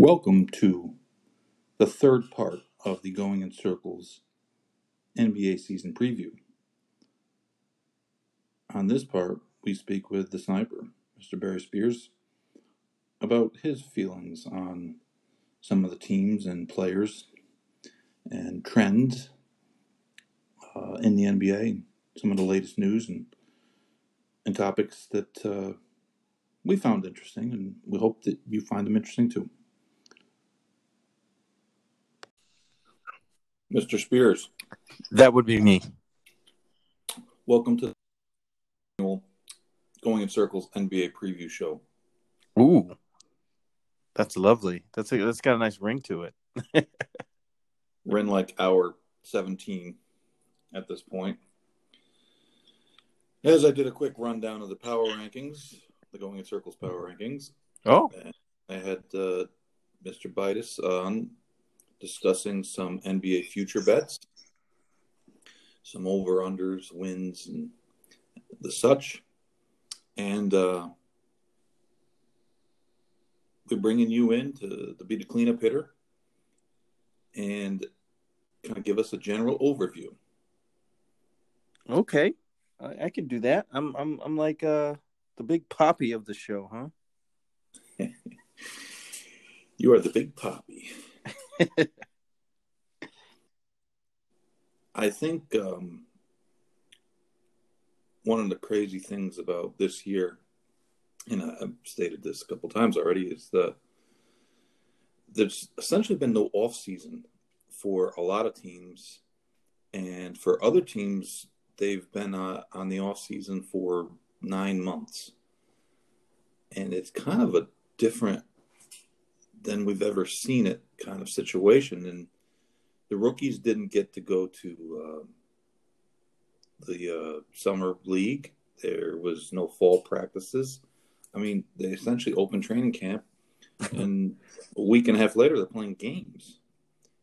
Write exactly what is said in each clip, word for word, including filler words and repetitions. Welcome to the third part of the Going in Circles N B A season preview. On this part, we speak with the sniper, Mister Barry Spears, about his feelings on some of the teams and players and trends uh, in the N B A, some of the latest news and, and topics that uh, we found interesting, and we hope that you find them interesting too. Mister Spears. That would be me. Welcome to the Going in Circles N B A preview show. Ooh. That's lovely. That's a, that's got a nice ring to it. We're in like hour seventeen at this point. As I did a quick rundown of the power rankings, the Going in Circles power rankings. Oh. And I had uh, Mister Bidas on, discussing some N B A future bets, some over-unders, wins, and the such. And uh, we're bringing you in to, to be the cleanup hitter and kind of give us a general overview. Okay. I, I can do that. I'm I'm I'm like uh, the big poppy of the show, huh? You are the big poppy. I think um, one of the crazy things about this year, and I've stated this a couple times already, is that there's essentially been no offseason for a lot of teams. And for other teams, they've been uh, on the offseason for nine months. And it's kind of a different than we've ever seen it kind of situation. And the rookies didn't get to go to uh, the uh, summer league. There was no fall practices. I mean, they essentially opened training camp, and a week and a half later, they're playing games.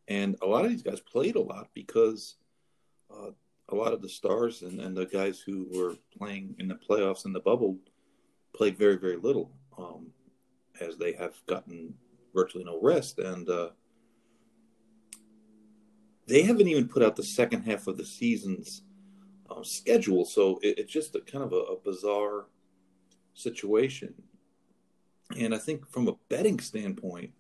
And a lot of these guys played a lot because uh, a lot of the stars and, and the guys who were playing in the playoffs in the bubble played very, very little um, as they have gotten virtually no rest, and uh, they haven't even put out the second half of the season's uh, schedule, so it, it's just a kind of a, a bizarre situation. And I think from a betting standpoint,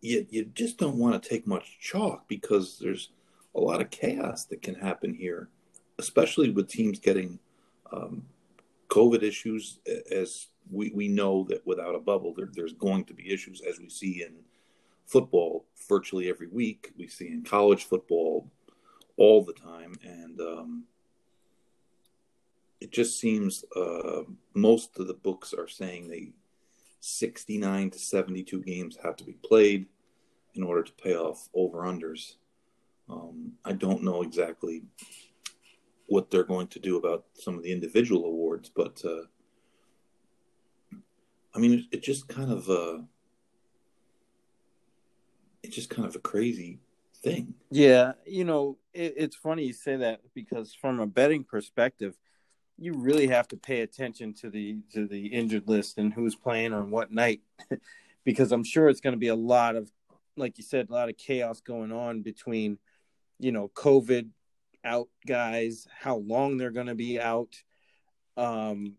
you, you just don't want to take much chalk because there's a lot of chaos that can happen here, especially with teams getting um, COVID issues as We we know that without a bubble, there, there's going to be issues, as we see in football virtually every week. We see in college football all the time. And um, it just seems uh, most of the books are saying they sixty-nine to seventy-two games have to be played in order to pay off over-unders. Um, I don't know exactly what they're going to do about some of the individual awards, but uh, I mean, it just kind of uh, it's just kind of a crazy thing. Yeah, you know, it, it's funny you say that because from a betting perspective, you really have to pay attention to the to the injured list and who's playing on what night, because I'm sure it's going to be a lot of, like you said, a lot of chaos going on between, you know, COVID out guys, how long they're going to be out. Um.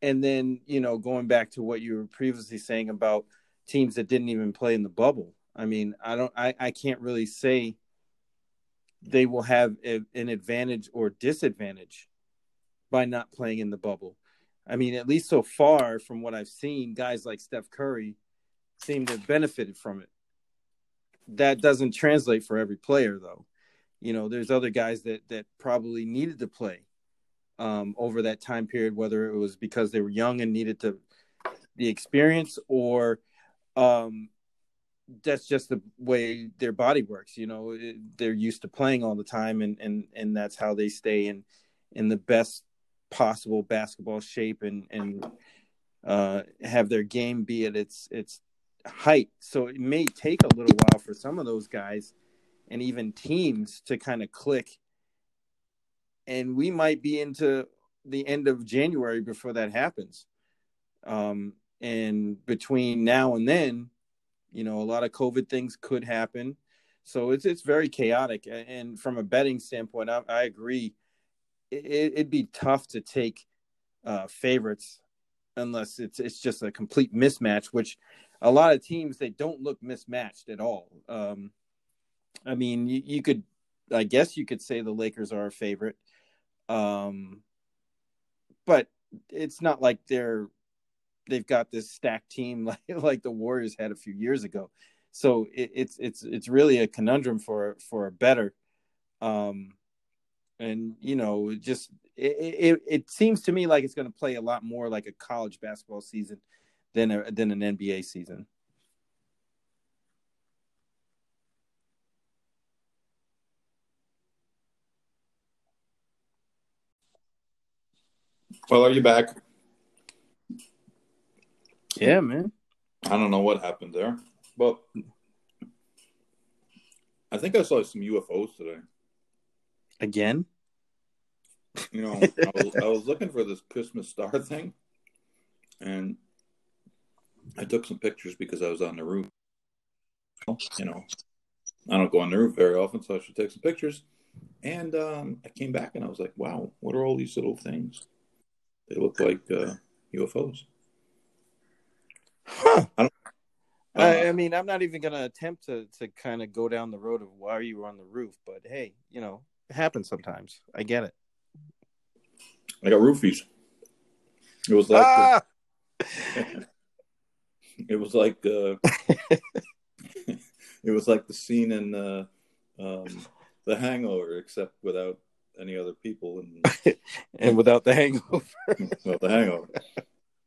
And then, you know, going back to what you were previously saying about teams that didn't even play in the bubble. I mean, I don't, I, I can't really say they will have a, an advantage or disadvantage by not playing in the bubble. I mean, at least so far from what I've seen, guys like Steph Curry seem to have benefited from it. That doesn't translate for every player, though. You know, there's other guys that that probably needed to play Um, over that time period, whether it was because they were young and needed to the experience, or um, that's just the way their body works. You know, it, they're used to playing all the time, and and and that's how they stay in in the best possible basketball shape and and uh, have their game be at its its height. So it may take a little while for some of those guys and even teams to kind of click. And we might be into the end of January before that happens. Um, And between now and then, you know, a lot of COVID things could happen. So it's it's very chaotic. And from a betting standpoint, I, I agree. It, it'd be tough to take uh, favorites unless it's it's just a complete mismatch, which a lot of teams, they don't look mismatched at all. Um, I mean, you, you could, I guess you could say the Lakers are a favorite. Um, but it's not like they're, they've got this stacked team like, like the Warriors had a few years ago. So it, it's, it's, it's really a conundrum for, for a bettor. Um, and you know, just, it, it, it seems to me like it's going to play a lot more like a college basketball season than a, than an N B A season. Well, are you back? Yeah, man. I don't know what happened there, but I think I saw some U F Os today. Again? You know, I, was, I was looking for this Christmas star thing, and I took some pictures because I was on the roof. You know, I don't go on the roof very often, so I should take some pictures. And um, I came back, and I was like, wow, what are all these little things? They look like uh, U F Os. Huh. I, don't, uh, I, I mean, I'm not even going to attempt to to kind of go down the road of why you were on the roof. But, hey, you know, it happens sometimes. I get it. I got roofies. It was like... Ah! The, it was like... Uh, it was like the scene in uh, um, The Hangover, except without... any other people and and without the hangover. Without the hangover.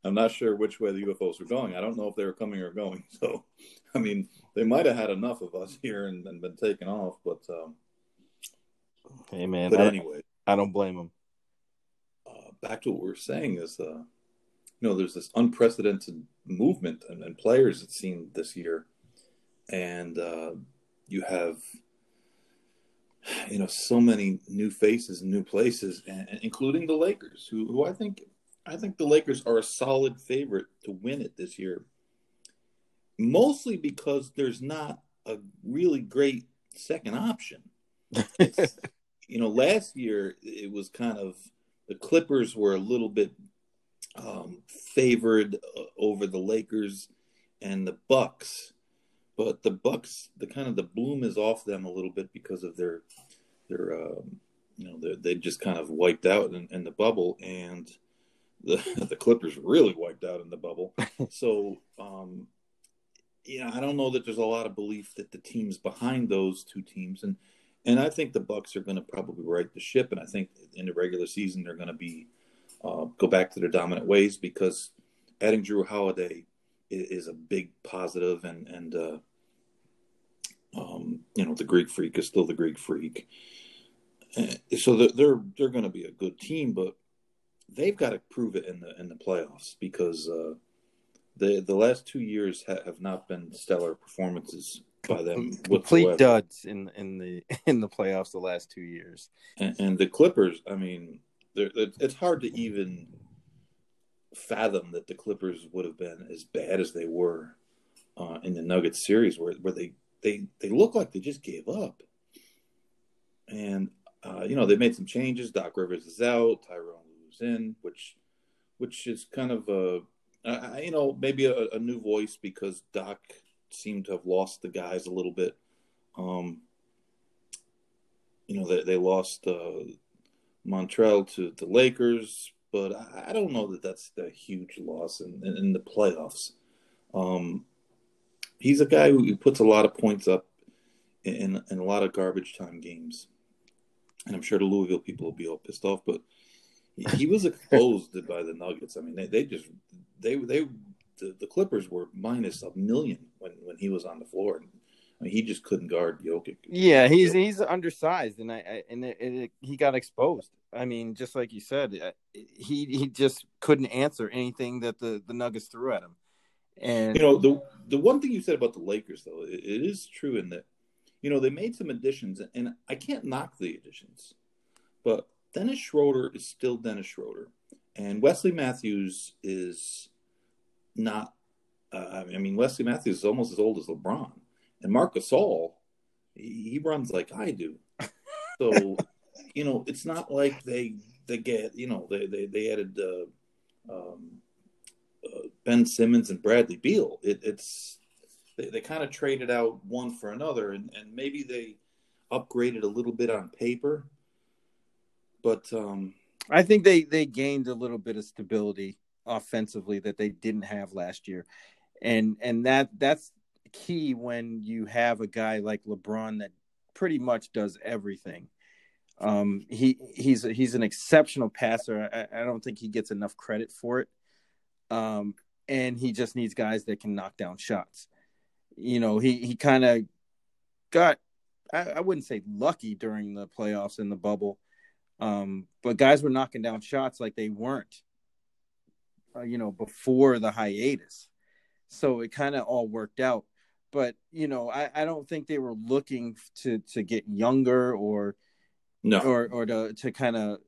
I'm not sure which way the U F Os were going. I don't know if they were coming or going. So, I mean, they might have had enough of us here and, and been taken off. But, um, hey, man. But I, anyway, I don't blame them. Uh, back to what we were saying is, uh, you know, there's this unprecedented movement and, and players it seemed this year, and uh, you have. You know, so many new faces and new places, and including the Lakers, who, who I think, I think the Lakers are a solid favorite to win it this year. Mostly because there's not a really great second option. You know, last year it was kind of the Clippers were a little bit um, favored uh, over the Lakers and the Bucks. But the Bucks, the kind of the bloom is off them a little bit because of their, their, um, you know, their, they just kind of wiped out in, in the bubble, and the the Clippers really wiped out in the bubble. So, um, you know, I don't know that there's a lot of belief that the teams behind those two teams, and and I think the Bucks are going to probably right the ship, and I think in the regular season they're going to be uh, go back to their dominant ways because adding Drew Holiday is, is a big positive, and and. Uh, Um, you know, the Greek freak is still the Greek freak. Uh, so they're they're, they're going to be a good team, but they've got to prove it in the in the playoffs because uh, the the last two years ha- have not been stellar performances by them. Complete whatsoever. duds in in the in the playoffs the last two years. And, and the Clippers, I mean, they're, they're, it's hard to even fathom that the Clippers would have been as bad as they were uh, in the Nuggets series, where where they. They they look like they just gave up. And, uh, you know, they made some changes. Doc Rivers is out. Tyrone Lue's in, which which is kind of, a, uh, you know, maybe a, a new voice because Doc seemed to have lost the guys a little bit. Um, you know, they, they lost uh, Montrell to the Lakers, but I, I don't know that that's a huge loss in, in, in the playoffs. Um He's a guy who puts a lot of points up in, in a lot of garbage time games. And I'm sure the Louisville people will be all pissed off, but he, he was exposed by the Nuggets. I mean, they, they just they they the, the Clippers were minus a million when, when he was on the floor. And, I mean, he just couldn't guard Jokic. Yeah, he's he's undersized, and I, I and it, it, he got exposed. I mean, just like you said, he he just couldn't answer anything that the, the Nuggets threw at him. And you know, the the one thing you said about the Lakers, though, it, it is true in that, you know, they made some additions, and I can't knock the additions, but Dennis Schroeder is still Dennis Schroeder, and Wesley Matthews is not uh, I mean, Wesley Matthews is almost as old as LeBron. And Marc Gasol, he, he runs like I do. So, you know, it's not like they they get, you know, they they, they added uh, um, uh, Ben Simmons and Bradley Beal. It, it's they, they kind of traded out one for another, and, and maybe they upgraded a little bit on paper. But um, I think they, they gained a little bit of stability offensively that they didn't have last year. And and that that's key when you have a guy like LeBron that pretty much does everything. Um, he he's he's an exceptional passer. I, I don't think he gets enough credit for it. Um, and he just needs guys that can knock down shots. You know, he, he kind of got, I, I wouldn't say lucky during the playoffs in the bubble, um, but guys were knocking down shots like they weren't, uh, you know, before the hiatus. So it kind of all worked out. But, you know, I, I don't think they were looking to, to get younger or no. or, or to, to kind of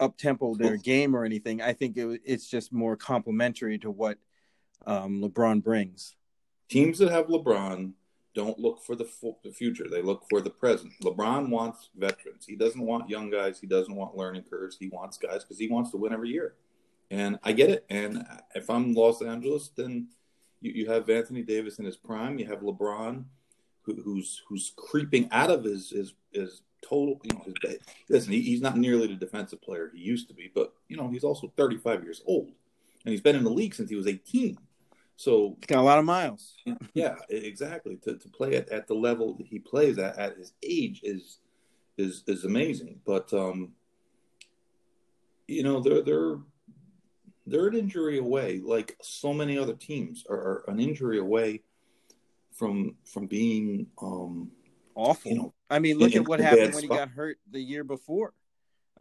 up-tempo their game or anything. I think it, it's just more complementary to what um, LeBron brings. Teams that have LeBron don't look for the, f- the future. They look for the present. LeBron wants veterans. He doesn't want young guys. He doesn't want learning curves. He wants guys because he wants to win every year. And I get it. And if I'm Los Angeles, then – you have Anthony Davis in his prime. You have LeBron, who, who's who's creeping out of his his, his total. You know, his, listen, he, he's not nearly the defensive player he used to be, but you know, he's also thirty-five years old, and he's been in the league since he was eighteen. So he's got a lot of miles. Yeah, exactly. To to play at, at the level that he plays at at his age is is is amazing. But um, you know, they're they're. They're an injury away, like so many other teams are, are an injury away from from being um, awful. You know, I mean, look at what happened when he got hurt the year before.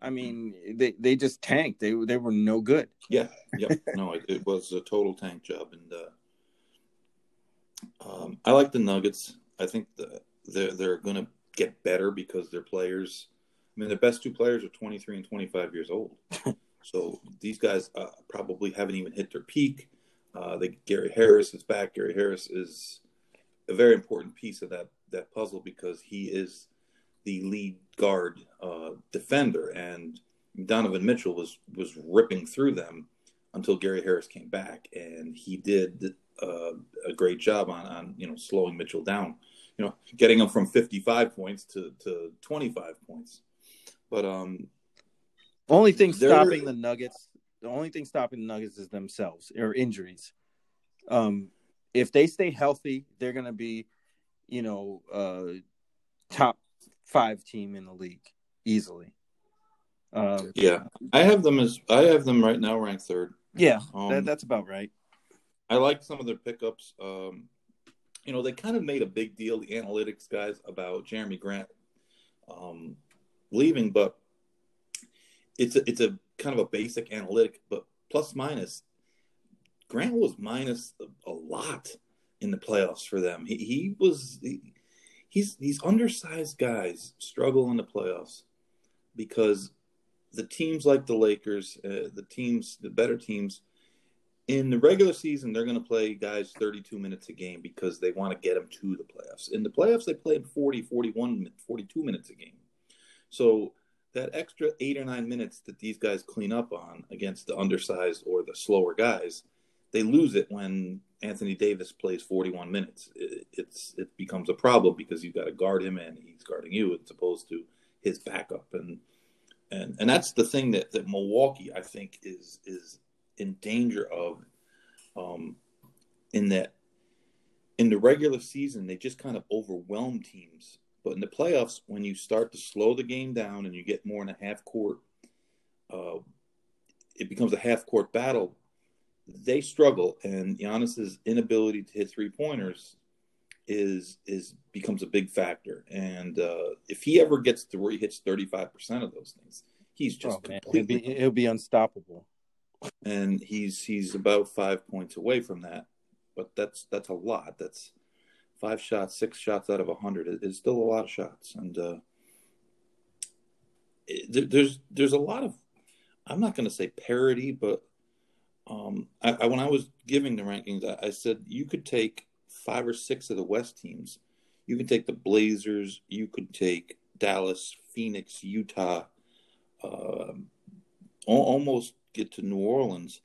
I mean, they, they just tanked. They they were no good. Yeah, yeah. No, it, it was a total tank job. And uh, um, I like the Nuggets. I think the, they're they're going to get better because their players. I mean, their best two players are twenty-three and twenty-five years old. So these guys uh, probably haven't even hit their peak. Uh, they, Gary Harris is back. Gary Harris is a very important piece of that, that puzzle because he is the lead guard uh, defender. And Donovan Mitchell was, was ripping through them until Gary Harris came back. And he did uh, a great job on, on, you know, slowing Mitchell down, you know, getting him from fifty-five points to, to twenty-five points. But, um, Only thing They're... stopping the Nuggets, the only thing stopping the Nuggets is themselves or injuries. Um, if they stay healthy, they're going to be, you know, uh, top five team in the league easily. Um, yeah, I have them as I have them right now ranked third. Yeah, um, that, that's about right. I like some of their pickups. Um, you know, they kind of made a big deal, the analytics guys, about Jeremy Grant um, leaving, but. It's a, it's a kind of a basic analytic, but plus minus, Grant was minus a, a lot in the playoffs for them. He, he was he, he's these undersized guys struggle in the playoffs because the teams like the Lakers, uh, the teams, the better teams in the regular season, they're going to play guys thirty-two minutes a game because they want to get them to the playoffs. In the playoffs, they play forty, forty-one, forty-two minutes a game. So that extra eight or nine minutes that these guys clean up on against the undersized or the slower guys, they lose it when Anthony Davis plays forty-one minutes. It, it's it becomes a problem because you've got to guard him and he's guarding you as opposed to his backup. And and and that's the thing that, that Milwaukee, I think, is is in danger of um, in that in the regular season, they just kind of overwhelm teams. But in the playoffs, when you start to slow the game down and you get more in a half court, uh, it becomes a half court battle. They struggle, and Giannis's inability to hit three pointers is is becomes a big factor. And uh, if he ever gets to where he hits thirty-five percent of those things, he's just oh, completely he'll be, he'll be unstoppable. And he's he's about five points away from that, but that's that's a lot. That's Five shots, six shots out of a hundred is still a lot of shots, and uh, it, there's there's a lot of, I'm not going to say parity, but um, I, I, when I was giving the rankings, I, I said you could take five or six of the West teams. You could take the Blazers. You could take Dallas, Phoenix, Utah, uh, almost get to New Orleans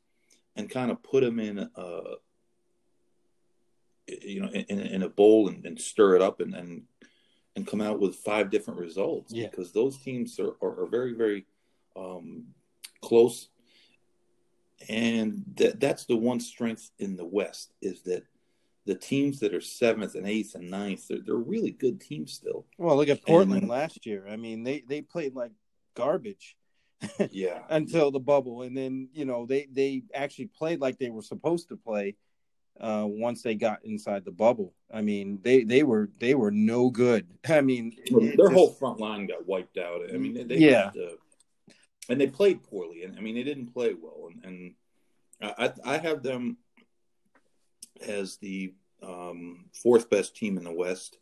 and kind of put them in a, you know, in, in a bowl and, and stir it up and, and, and come out with five different results. Yeah. Because those teams are, are, are very, very um, close. And that that's the one strength in the West is that the teams that are seventh and eighth and ninth, they're, they're really good teams still. Well, look at Portland and, last year. I mean, they, they played like garbage. Yeah. Until the bubble. And then, you know, they, they actually played like they were supposed to play uh, once they got inside the bubble. I mean, they, they were they were no good. I mean, well, their just, whole front line got wiped out. I mean, they, they yeah. Got, uh, and they played poorly. And I mean, they didn't play well. And, and I I have them as the um, fourth best team in the West.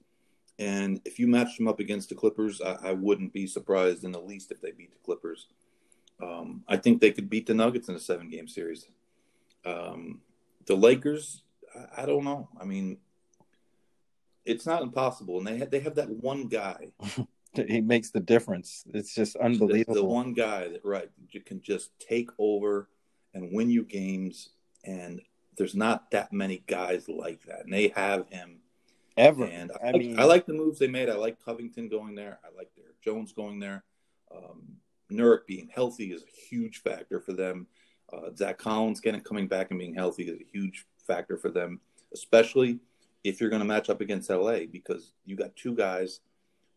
And if you match them up against the Clippers, I, I wouldn't be surprised in the least if they beat the Clippers. Um, I think they could beat the Nuggets in a seven-game series. Um, the Lakers, I, I don't know. I mean, it's not impossible. And they have, they have that one guy. He makes the difference. It's just unbelievable. The, the one guy that, right, you can just take over and win you games. And there's not that many guys like that. And they have him. Ever. And I, I, mean, I like the moves they made. I like Covington going there. I like Derrick Jones going there. Um, Nurk being healthy is a huge factor for them. Uh, Zach Collins getting coming back and being healthy is a huge factor for them, especially if you're going to match up against L A because you got two guys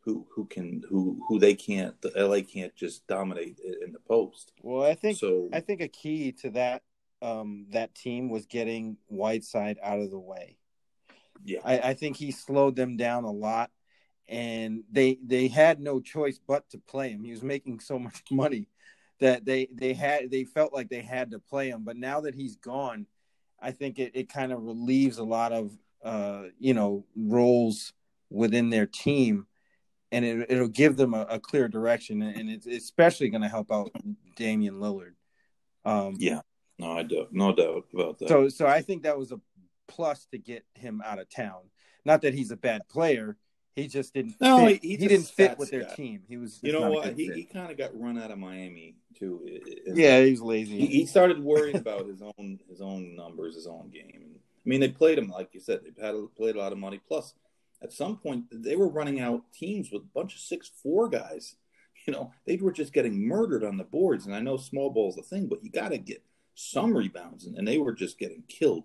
who who can who who they can't the L A can't just dominate in the post. Well, I think so, I think a key to that um, that team was getting Whiteside out of the way. Yeah, I, I think he slowed them down a lot, and they they had no choice but to play him. He was making so much money that they they had they felt like they had to play him. But now that he's gone, I think it, it kind of relieves a lot of uh, you know roles within their team, and it, it'll give them a, a clear direction, and it's especially going to help out Damian Lillard. Um, yeah, no, I do no doubt about that. So so I think that was a plus to get him out of town. Not that he's a bad player. He just didn't no, fit. He, he, he didn't fit with their guy. Team. He was You know what? He, he kind of got run out of Miami too. Yeah, he's lazy. He, he started worrying about his own his own numbers, his own game. I mean, they played him like you said. They had played a lot of money. Plus, at some point, they were running out teams with a bunch of six foot four guys. You know, they were just getting murdered on the boards. And I know small ball's a thing, but you got to get some rebounds, and, and they were just getting killed.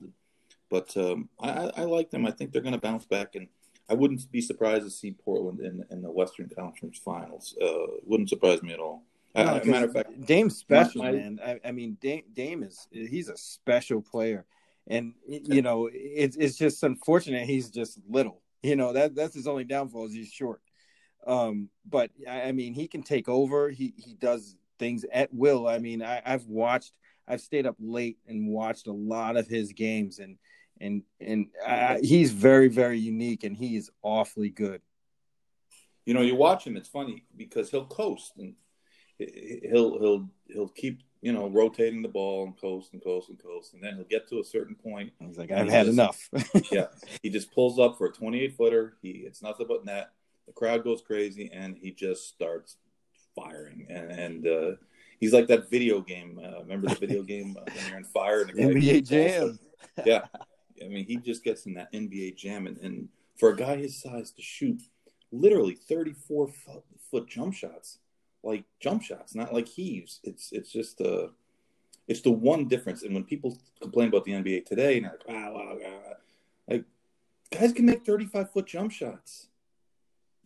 But um, I, I like them. I think they're going to bounce back, and I wouldn't be surprised to see Portland in, in the Western Conference Finals. Uh, wouldn't surprise me at all. No, I, matter of fact, Dame's special, my, man. I, I mean, Dame, Dame is—he's a special player, and you know, it's it's just unfortunate he's just little. You know, that that's his only downfall is he's short. Um, but I mean, he can take over. He he does things at will. I mean, I, I've watched. I've stayed up late and watched a lot of his games, and and and I, he's very, very unique, and he is awfully good. You know, you watch him; it's funny because he'll coast and he'll he'll he'll keep you know rotating the ball and coast and coast and coast, and then he'll get to a certain point. He's like, I've had just, enough. Yeah, he just pulls up for a twenty-eight footer. He it's nothing but net. The crowd goes crazy, and he just starts firing, and and. Uh, He's like that video game. Uh, remember the video game uh, when you're on fire? And N B A Jam. Yeah. I mean, he just gets in that N B A Jam. And, and for a guy his size to shoot literally thirty-four foot jump shots, like jump shots, not like heaves. It's it's just uh, it's the one difference. And when people complain about the N B A today, and they're like, wow, wow, wow. Like, guys can make thirty-five foot jump shots.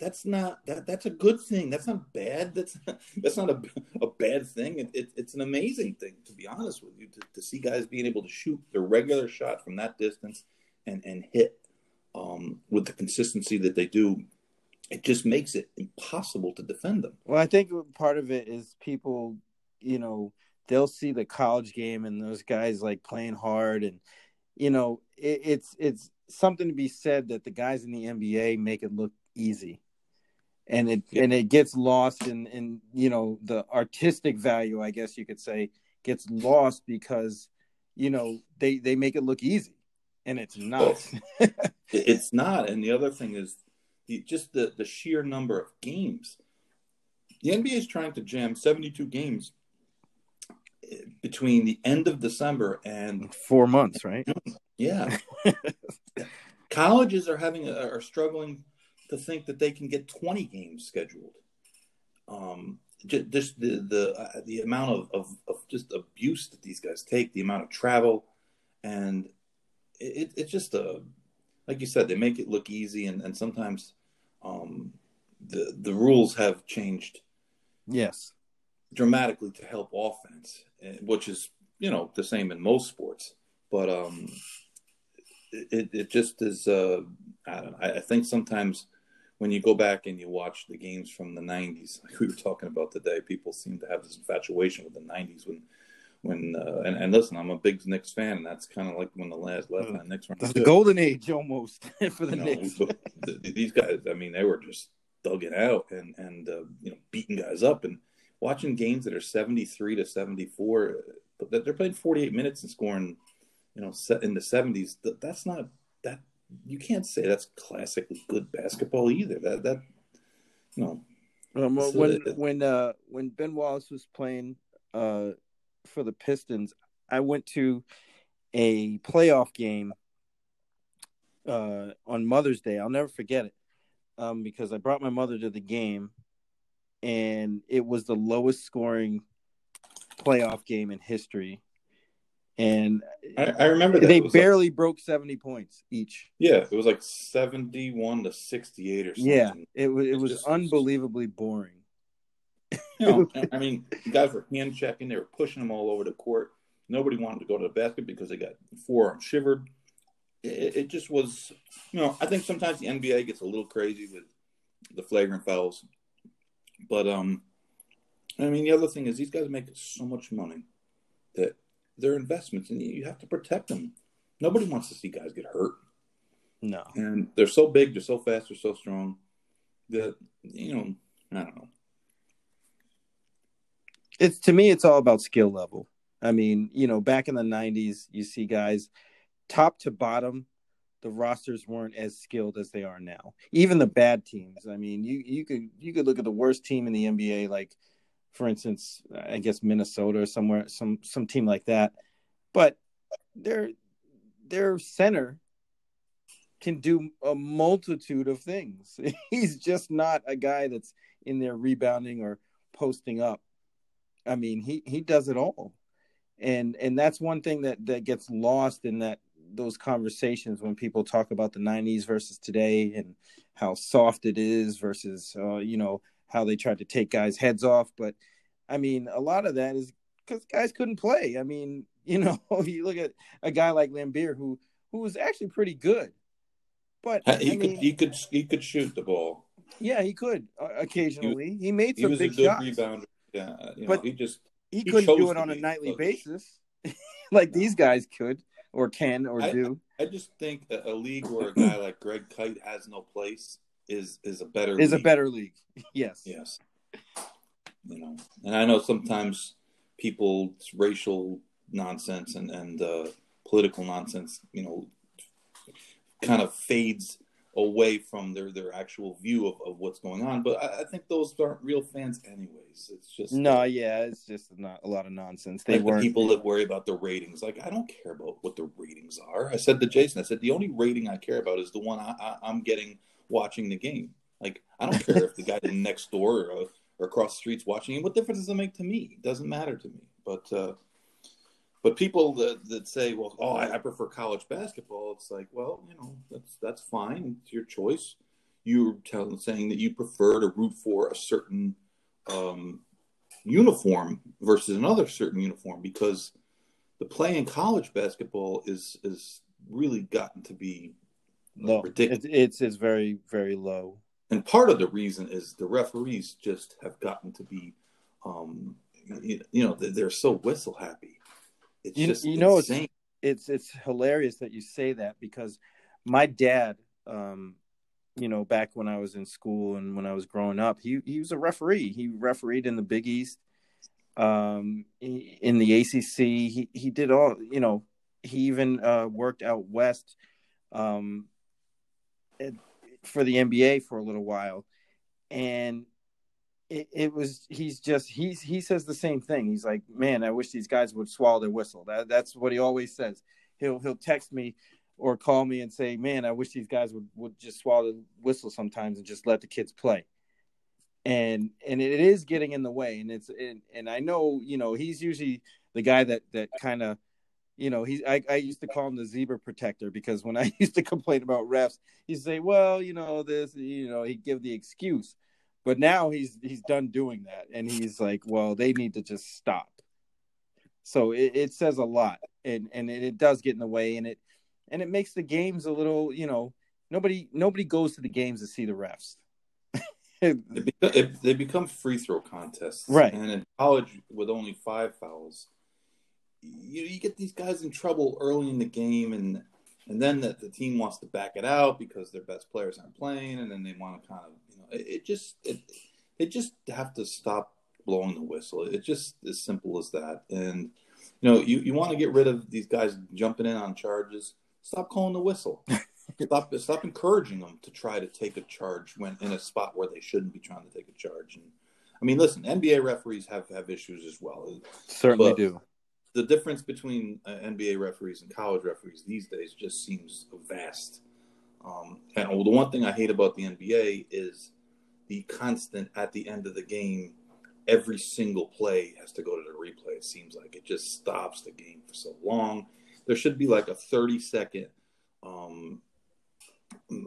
That's not that. That's a good thing. That's not bad. That's not, that's not a, a bad thing. It, it, it's an amazing thing, to be honest with you, to, to see guys being able to shoot their regular shot from that distance and and hit um, with the consistency that they do. It just makes it impossible to defend them. Well, I think part of it is people, you know, they'll see the college game and those guys like playing hard, and you know, it, it's it's something to be said that the guys in the N B A make it look easy. And it and it gets lost in, in, you know, the artistic value, I guess you could say, gets lost because, you know, they, they make it look easy, and it's not. Well, it's not. And the other thing is the, just the, the sheer number of games. The N B A is trying to jam seventy-two games between the end of December and four months, right? Yeah. Colleges are having a, are struggling to think that they can get twenty games scheduled. Um, just, just the the uh, the amount of, of, of just abuse that these guys take, the amount of travel, and it, it's just a, like you said, they make it look easy, and and sometimes um, the the rules have changed. Yes. Dramatically to help offense, which is, you know, the same in most sports, but um, it it just is. Uh, I don't know. I think sometimes when you go back and you watch the games from the nineties, like we were talking about today, people seem to have this infatuation with the nineties. When when uh, and, and listen, I'm a big Knicks fan, and that's kind of like when the last last uh, Knicks were the golden age almost for the you Knicks. Know, these guys, I mean, they were just thugging out and and uh, you know, beating guys up and. Watching games that are seventy-three to seventy-four, but that they're playing forty-eight minutes and scoring, you know, in the seventies. That's not that you can't say that's classically good basketball either. That that you know, um, well, so when it, when uh, when Ben Wallace was playing uh, for the Pistons, I went to a playoff game uh, on Mother's Day. I'll never forget it um, because I brought my mother to the game. And it was the lowest scoring playoff game in history. And I, I remember that. They barely like, broke seventy points each. Yeah, it was like seventy-one to sixty-eight or something. Yeah, it was, it was just, unbelievably boring. You know, I mean, guys were hand checking. They were pushing them all over the court. Nobody wanted to go to the basket because they got forearm shivered. It, it just was, you know, I think sometimes the N B A gets a little crazy with the flagrant fouls. But, um, I mean, the other thing is these guys make so much money that they're investments, and you have to protect them. Nobody wants to see guys get hurt. No. And they're so big, they're so fast, they're so strong that, you know, I don't know. It's, to me, it's all about skill level. I mean, you know, back in the nineties, you see guys top to bottom. The rosters weren't as skilled as they are now. Even the bad teams. I mean, you you could you could look at the worst team in the N B A, like, for instance, I guess Minnesota or somewhere, some some team like that. But their their center can do a multitude of things. He's just not a guy that's in there rebounding or posting up. I mean, he he does it all, and and that's one thing that that gets lost in that. Those conversations when people talk about the nineties versus today and how soft it is versus, uh, you know, how they tried to take guys' heads off. But I mean, a lot of that is because guys couldn't play. I mean, you know, you look at a guy like Lambeer who, who was actually pretty good, but uh, he I mean, could, he could, he could shoot the ball. Yeah, he could uh, occasionally. He, was, he made some he big shots. Rebounder. Yeah, you but know, he just, he, he couldn't do it on a nightly coach. basis. Like no. These guys could. Or can or I, do. I just think a league where a guy like Greg Kite has no place is is a better is league. Is a better league. Yes. Yes. You know, and I know sometimes people racial nonsense and and uh, political nonsense, you know, kind of fades away from their, their actual view of, of what's going on. But I, I think those aren't real fans anyways. It's just no, like, yeah, it's just not a lot of nonsense. They like weren't the people that worry about the ratings. Like, I don't care about what the ratings are. I said to Jason, I said, the only rating I care about is the one I, I, I'm getting watching the game. Like, I don't care if the guy next door or, or across the street's watching him. What difference does it make to me? It doesn't matter to me. But uh, but people that, that say, well, oh, I, I prefer college basketball. It's like, well, you know, that's that's fine. It's your choice. You're telling, saying that you prefer to root for a certain um, uniform versus another certain uniform because the play in college basketball is is really gotten to be low. Ridiculous. It's, it's, it's very, very low. And part of the reason is the referees just have gotten to be, um, you, you know, they're so whistle happy. It's you, just you know, it's, it's it's hilarious that you say that because my dad, um, you know, back when I was in school and when I was growing up, he, he was a referee. He refereed in the Big East. um, in the A C C. He, he did all, you know, he even uh, worked out West um, for the N B A for a little while. And it, it was, he's just, he's, he says the same thing. He's like, man, I wish these guys would swallow their whistle. That, that's what he always says. He'll, he'll text me or call me and say, man, I wish these guys would, would just swallow the whistle sometimes and just let the kids play. And, and it is getting in the way. And it's, and, and I know, you know, he's usually the guy that, that kind of, you know, he, I, I used to call him the zebra protector, because when I used to complain about refs, he'd say, well, you know, this, you know, he'd give the excuse. But now he's he's done doing that. And he's like, well, they need to just stop. So it, it says a lot. And and it, it does get in the way. And it and it makes the games a little, you know, nobody nobody goes to the games to see the refs. They become, they become free throw contests. Right. And in college, with only five fouls, You you get these guys in trouble early in the game, and and then the, the team wants to back it out because their best players aren't playing, and then they want to kind of, you know, it, it just it they just have to stop blowing the whistle. It's just as simple as that. And you know, you, you want to get rid of these guys jumping in on charges. Stop calling the whistle. stop stop encouraging them to try to take a charge when in a spot where they shouldn't be trying to take a charge. And I mean, listen, N B A referees have, have issues as well. Certainly but, do. The difference between uh, N B A referees and college referees these days just seems vast. Um, and the one thing I hate about the N B A is the constant at the end of the game, every single play has to go to the replay. It seems like it just stops the game for so long. There should be like a thirty second, um,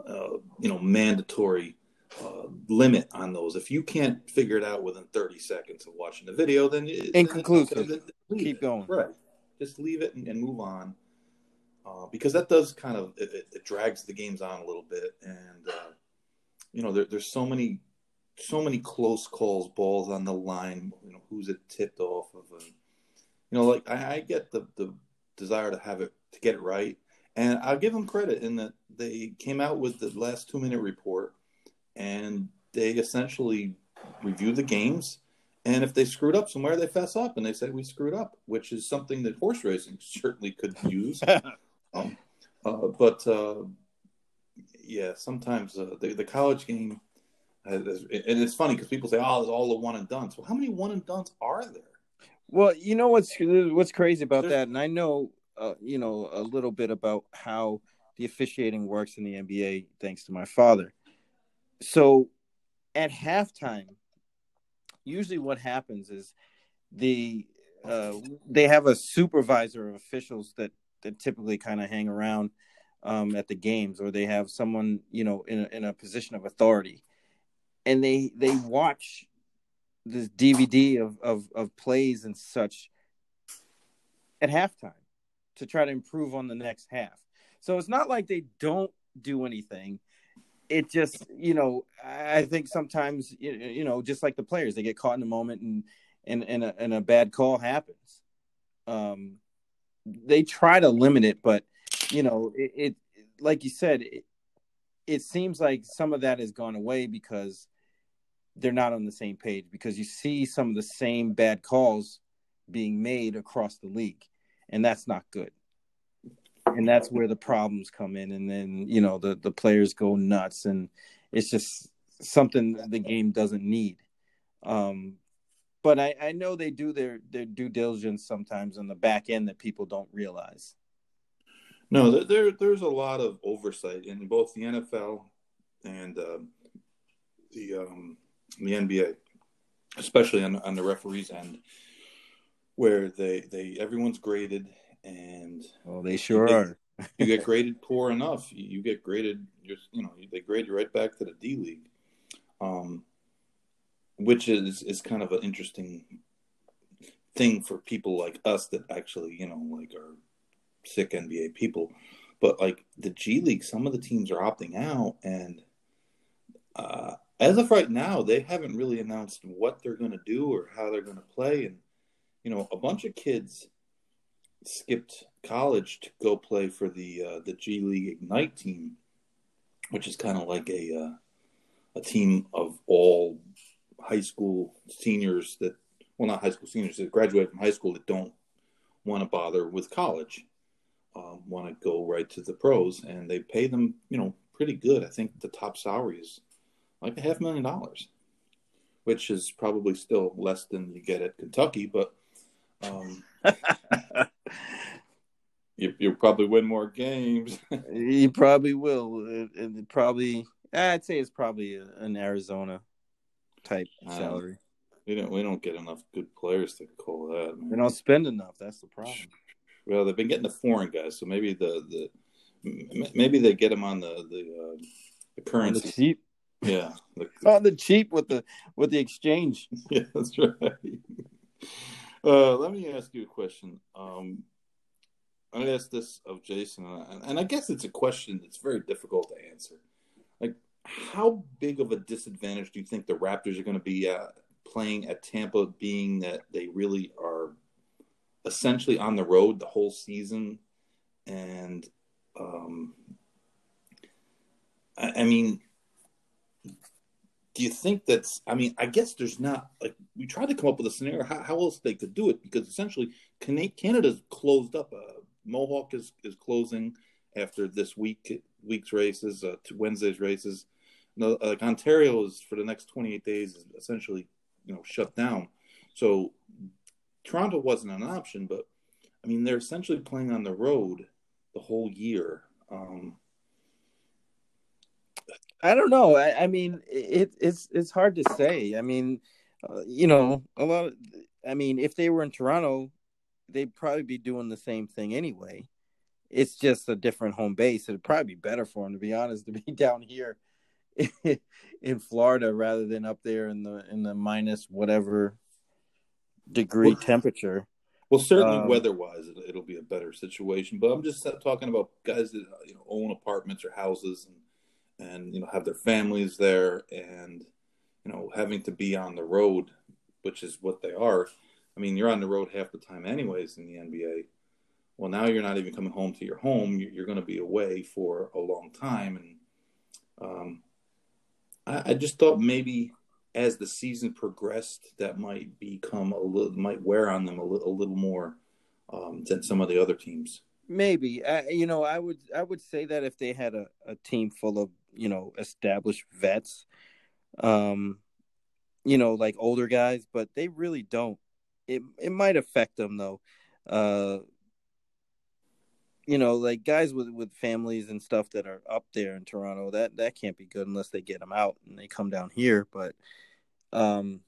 uh, you know, mandatory uh, limit on those. If you can't figure it out within thirty seconds of watching the video, then it, inconclusive. Then Keep it. going. Right. Just leave it and, and move on, uh, because that does kind of, it, it drags the games on a little bit. And, uh, you know, there, there's so many, so many close calls, balls on the line, you know, who's it tipped off of. And, you know, like I, I get the, the desire to have it, to get it right. And I'll give them credit in that they came out with the last two minute report, and they essentially reviewed the games. And if they screwed up somewhere, they fess up and they say, we screwed up, which is something that horse racing certainly could use. um, uh, but, uh, yeah, sometimes uh, the, the college game, uh, and it's funny because people say, oh, there's all the one and dones. Well, how many one and dones are there? Well, you know what's what's crazy about there's, that, and I know, uh, you know, a little bit about how the officiating works in the N B A, thanks to my father. So at halftime, usually what happens is the uh, they have a supervisor of officials that, that typically kind of hang around um, at the games, or they have someone, you know, in a, in a position of authority, and they they watch this D V D of, of, of plays and such at halftime to try to improve on the next half. So it's not like they don't do anything. It just, you know, I think sometimes, you know, just like the players, they get caught in the moment, and and and a, and a bad call happens. Um, they try to limit it, but you know, it, it like you said, it, it seems like some of that has gone away because they're not on the same page. Because you see some of the same bad calls being made across the league, and that's not good. And that's where the problems come in. And then, you know, the, the players go nuts, and it's just something the game doesn't need. Um, but I, I know they do their, their due diligence sometimes on the back end that people don't realize. No, there, there there's a lot of oversight in both the N F L and uh, the um, the N B A, especially on, on the referees' end, where they, they everyone's graded. And oh, they sure you are. Get, you get graded poor enough, you get graded. You're, you know, they grade you right back to the D League, um, which is is kind of an interesting thing for people like us that actually, you know, like are sick N B A people. But like the G League, some of the teams are opting out, and uh, as of right now, they haven't really announced what they're going to do or how they're going to play. And you know, a bunch of kids skipped college to go play for the uh, the G League Ignite team, which is kind of like a uh, a team of all high school seniors that well, not high school seniors that graduate from high school that don't want to bother with college, um, want to go right to the pros, and they pay them, you know, pretty good. I think the top salary is like a half million dollars, which is probably still less than you get at Kentucky, but um, you, you'll probably win more games. You probably will. It, it probably, I'd say it's probably an Arizona type salary. We don't we don't get enough good players to call that. Man. They don't spend enough. That's the problem. Well, they've been getting the foreign guys, so maybe the the maybe they get them on the the, uh, the currency. On the cheap. Yeah, the, on the cheap with the with the exchange. Yeah, that's right. Uh, let me ask you a question. Um, I asked this of Jason, and, and I guess it's a question that's very difficult to answer. Like, how big of a disadvantage do you think the Raptors are going to be at? Playing at Tampa, being that they really are essentially on the road the whole season. And, um, I, I mean, do you think that's, I mean, I guess there's not, like, we tried to come up with a scenario how, how else they could do it, because essentially Canada's closed up. Uh, Mohawk is, is closing after this week, week's races, uh, to Wednesday's races. No, like Ontario is for the next twenty-eight days is essentially, you know, shut down. So Toronto wasn't an option, but I mean, they're essentially playing on the road the whole year. Um, I don't know. I, I mean, it, it's it's hard to say. I mean, uh, you know, a lot of, I mean, if they were in Toronto, they'd probably be doing the same thing anyway. It's just a different home base. It'd probably be better for them, to be honest, to be down here in Florida rather than up there in the in the minus whatever degree well, temperature. Well, certainly um, weather-wise, it'll, it'll be a better situation. But I'm just talking about guys that, you know, own apartments or houses and, and you know, have their families there, and, you know, having to be on the road, which is what they are. I mean, you're on the road half the time anyways in the N B A. Well, now you're not even coming home to your home. You're, you're going to be away for a long time. And, um, I just thought maybe as the season progressed, that might become a little, might wear on them a little, a little more um, than some of the other teams. Maybe, I, you know, I would, I would say that if they had a, a team full of, you know, established vets, um, you know, like older guys, but they really don't. It, it might affect them though. Uh, You know, like guys with, with families and stuff that are up there in Toronto, that, that can't be good unless they get them out and they come down here. But um,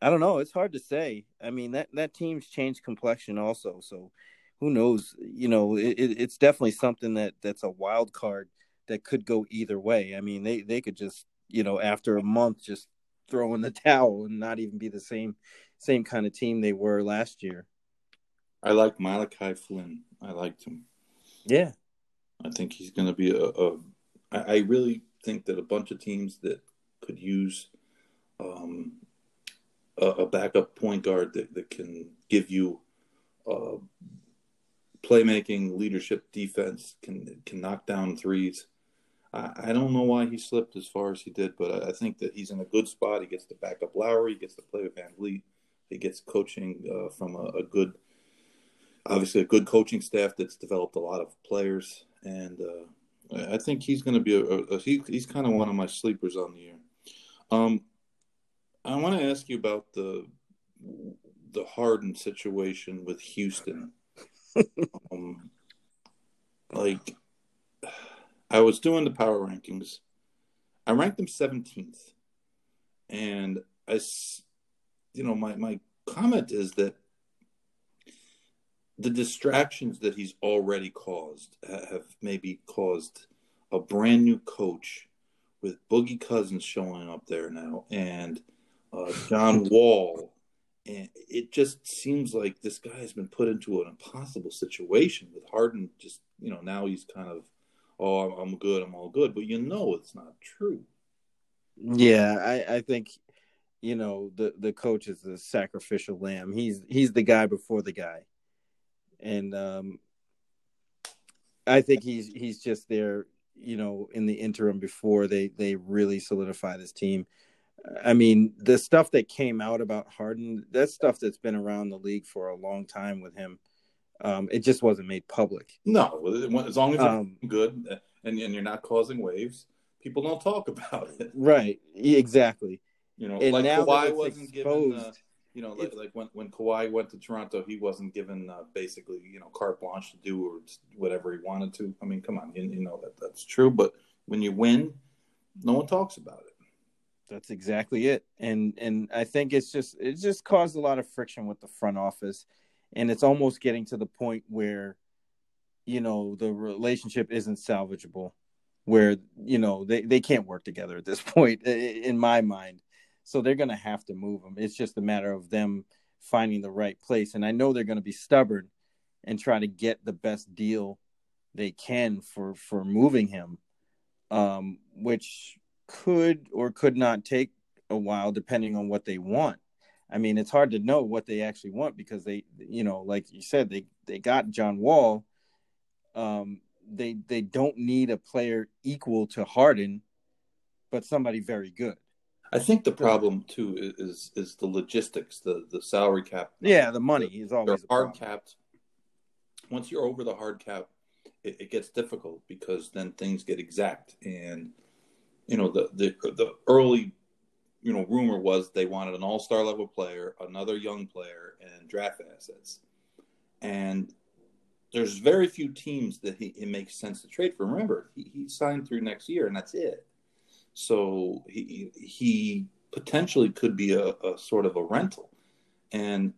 I don't know. It's hard to say. I mean, that, that team's changed complexion also. So who knows? You know, it, it, it's definitely something that, that's a wild card that could go either way. I mean, they, they could just, you know, after a month, just throw in the towel and not even be the same same kind of team they were last year. I like Malachi Flynn. I liked him. Yeah, I think he's going to be a, a I, I really think that a bunch of teams that could use um, a, a backup point guard that, that can give you uh, playmaking, leadership, defense, can can knock down threes. I, I don't know why he slipped as far as he did, but I, I think that he's in a good spot. He gets to back up Lowry. He gets to play with Van Vliet. He gets coaching uh, from a, a good. Obviously, a good coaching staff that's developed a lot of players, and uh, I think he's going to be a, a he, he's kind of one of my sleepers on the year. Um, I want to ask you about the the Harden situation with Houston. um, like, I was doing the power rankings. I ranked them seventeenth, and I, you know, my my comment is that the distractions that he's already caused have maybe caused a brand new coach with Boogie Cousins showing up there now and uh, John Wall. And it just seems like this guy has been put into an impossible situation with Harden. Just, you know, now he's kind of, oh, I'm good. I'm all good. But, you know, it's not true. Yeah, I, I think, you know, the, the coach is the sacrificial lamb. He's, he's the guy before the guy. And um, I think he's he's just there, you know, in the interim before they, they really solidify this team. I mean, the stuff that came out about Harden, that's stuff that's been around the league for a long time with him. Um, it just wasn't made public. No, as long as um, it's good and, and you're not causing waves, people don't talk about it. Right, exactly. You know, and like Kawhi wasn't exposed, given, uh, you know, like, like when, when Kawhi went to Toronto, he wasn't given uh, basically, you know, carte blanche to do or whatever he wanted to. I mean, come on, you, you know, that that's true. But when you win, no one talks about it. That's exactly it. And and I think it's just it just caused a lot of friction with the front office. And it's almost getting to the point where, you know, the relationship isn't salvageable, where, you know, they, they can't work together at this point, in my mind. So they're going to have to move them. It's just a matter of them finding the right place. And I know they're going to be stubborn and try to get the best deal they can for, for moving him, um, which could or could not take a while, depending on what they want. I mean, it's hard to know what they actually want because they, you know, like you said, they, they got John Wall. Um, they they don't need a player equal to Harden, but somebody very good. I think the problem too is is the logistics, the the salary cap. Yeah, the money is always a hard capped. Once you're over the hard cap, it, it gets difficult because then things get exact, and you know the the the early. You know, rumor was they wanted an all-star level player, another young player, and draft assets. And there's very few teams that he, it makes sense to trade for. Remember, he, he signed through next year, and that's it. So he he potentially could be a, a sort of a rental. And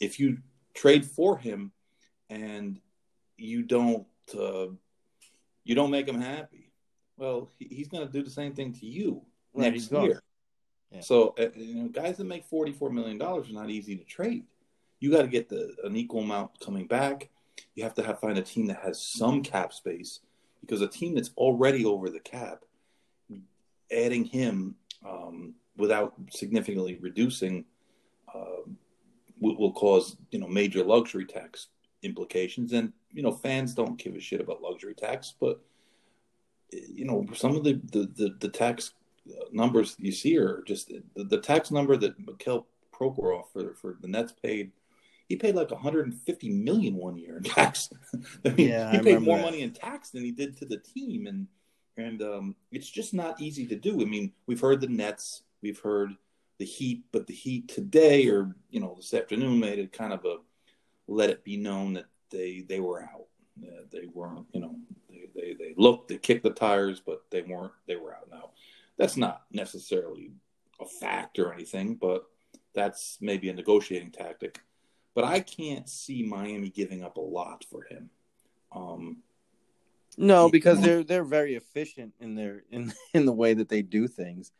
if you trade for him and you don't uh, you don't make him happy, well, he, he's going to do the same thing to you right, next year. Yeah. So, you know, guys that make forty-four million dollars are not easy to trade. You got to get the an equal amount coming back. You have to have, find a team that has some cap space because a team that's already over the cap, adding him um, without significantly reducing uh, will, will cause, you know, major luxury tax implications. And, you know, fans don't give a shit about luxury tax, but, you know, some of the, the, the, the tax numbers you see are just the, the tax number that Mikhail Prokhorov for, for the Nets paid. He paid like one hundred fifty million one year in tax. I mean, yeah, he I paid more that. money in tax than he did to the team, and and um, it's just not easy to do. I mean, we've heard the Nets, we've heard the Heat, but the Heat today or you know this afternoon made it kind of a let it be known that they they were out. Uh, they weren't, you know, they, they they looked, they kicked the tires, but they weren't. They were out now. That's not necessarily a fact or anything, but that's maybe a negotiating tactic. But I can't see Miami giving up a lot for him. Um, no, because they're they're very efficient in their in in the way that they do things.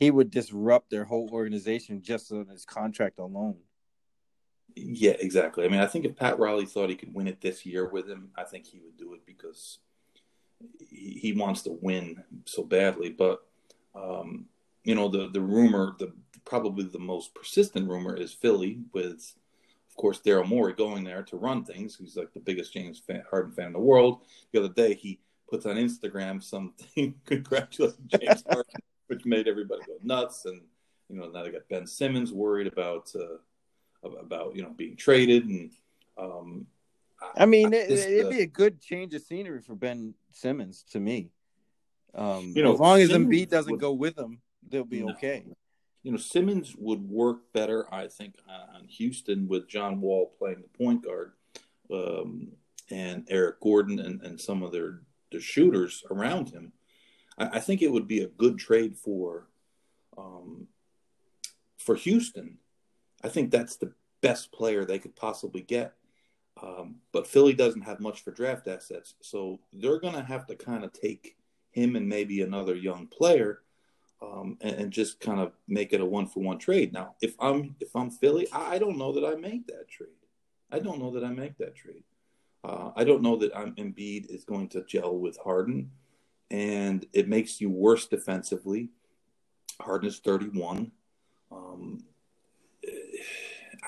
He would disrupt their whole organization just on his contract alone. Yeah, exactly. I mean, I think if Pat Riley thought he could win it this year with him, I think he would do it because he, he wants to win so badly, but. Um, you know, the, the rumor, the probably the most persistent rumor is Philly with, of course, Daryl Morey going there to run things. He's like the biggest James Harden fan in the world. The other day, he puts on Instagram something congratulating James Harden, which made everybody go nuts. And, you know, now they got Ben Simmons worried about, uh, about you know, being traded. And um, I mean, I, it, this, it'd uh, be a good change of scenery for Ben Simmons to me. Um, you know, as long as Embiid doesn't would, go with them, they'll be no. okay. You know, Simmons would work better, I think, on Houston with John Wall playing the point guard um, and Eric Gordon and, and some of their, their shooters around him. I, I think it would be a good trade for um, for Houston. I think that's the best player they could possibly get. Um, but Philly doesn't have much for draft assets, so they're going to have to kind of take – him and maybe another young player, um, and, and just kind of make it a one-for-one trade. Now, if I'm if I'm Philly, I, I don't know that I make that trade. I don't know that I make that trade. Uh, I don't know that I'm, Embiid is going to gel with Harden, and it makes you worse defensively. Harden is thirty-one. Um,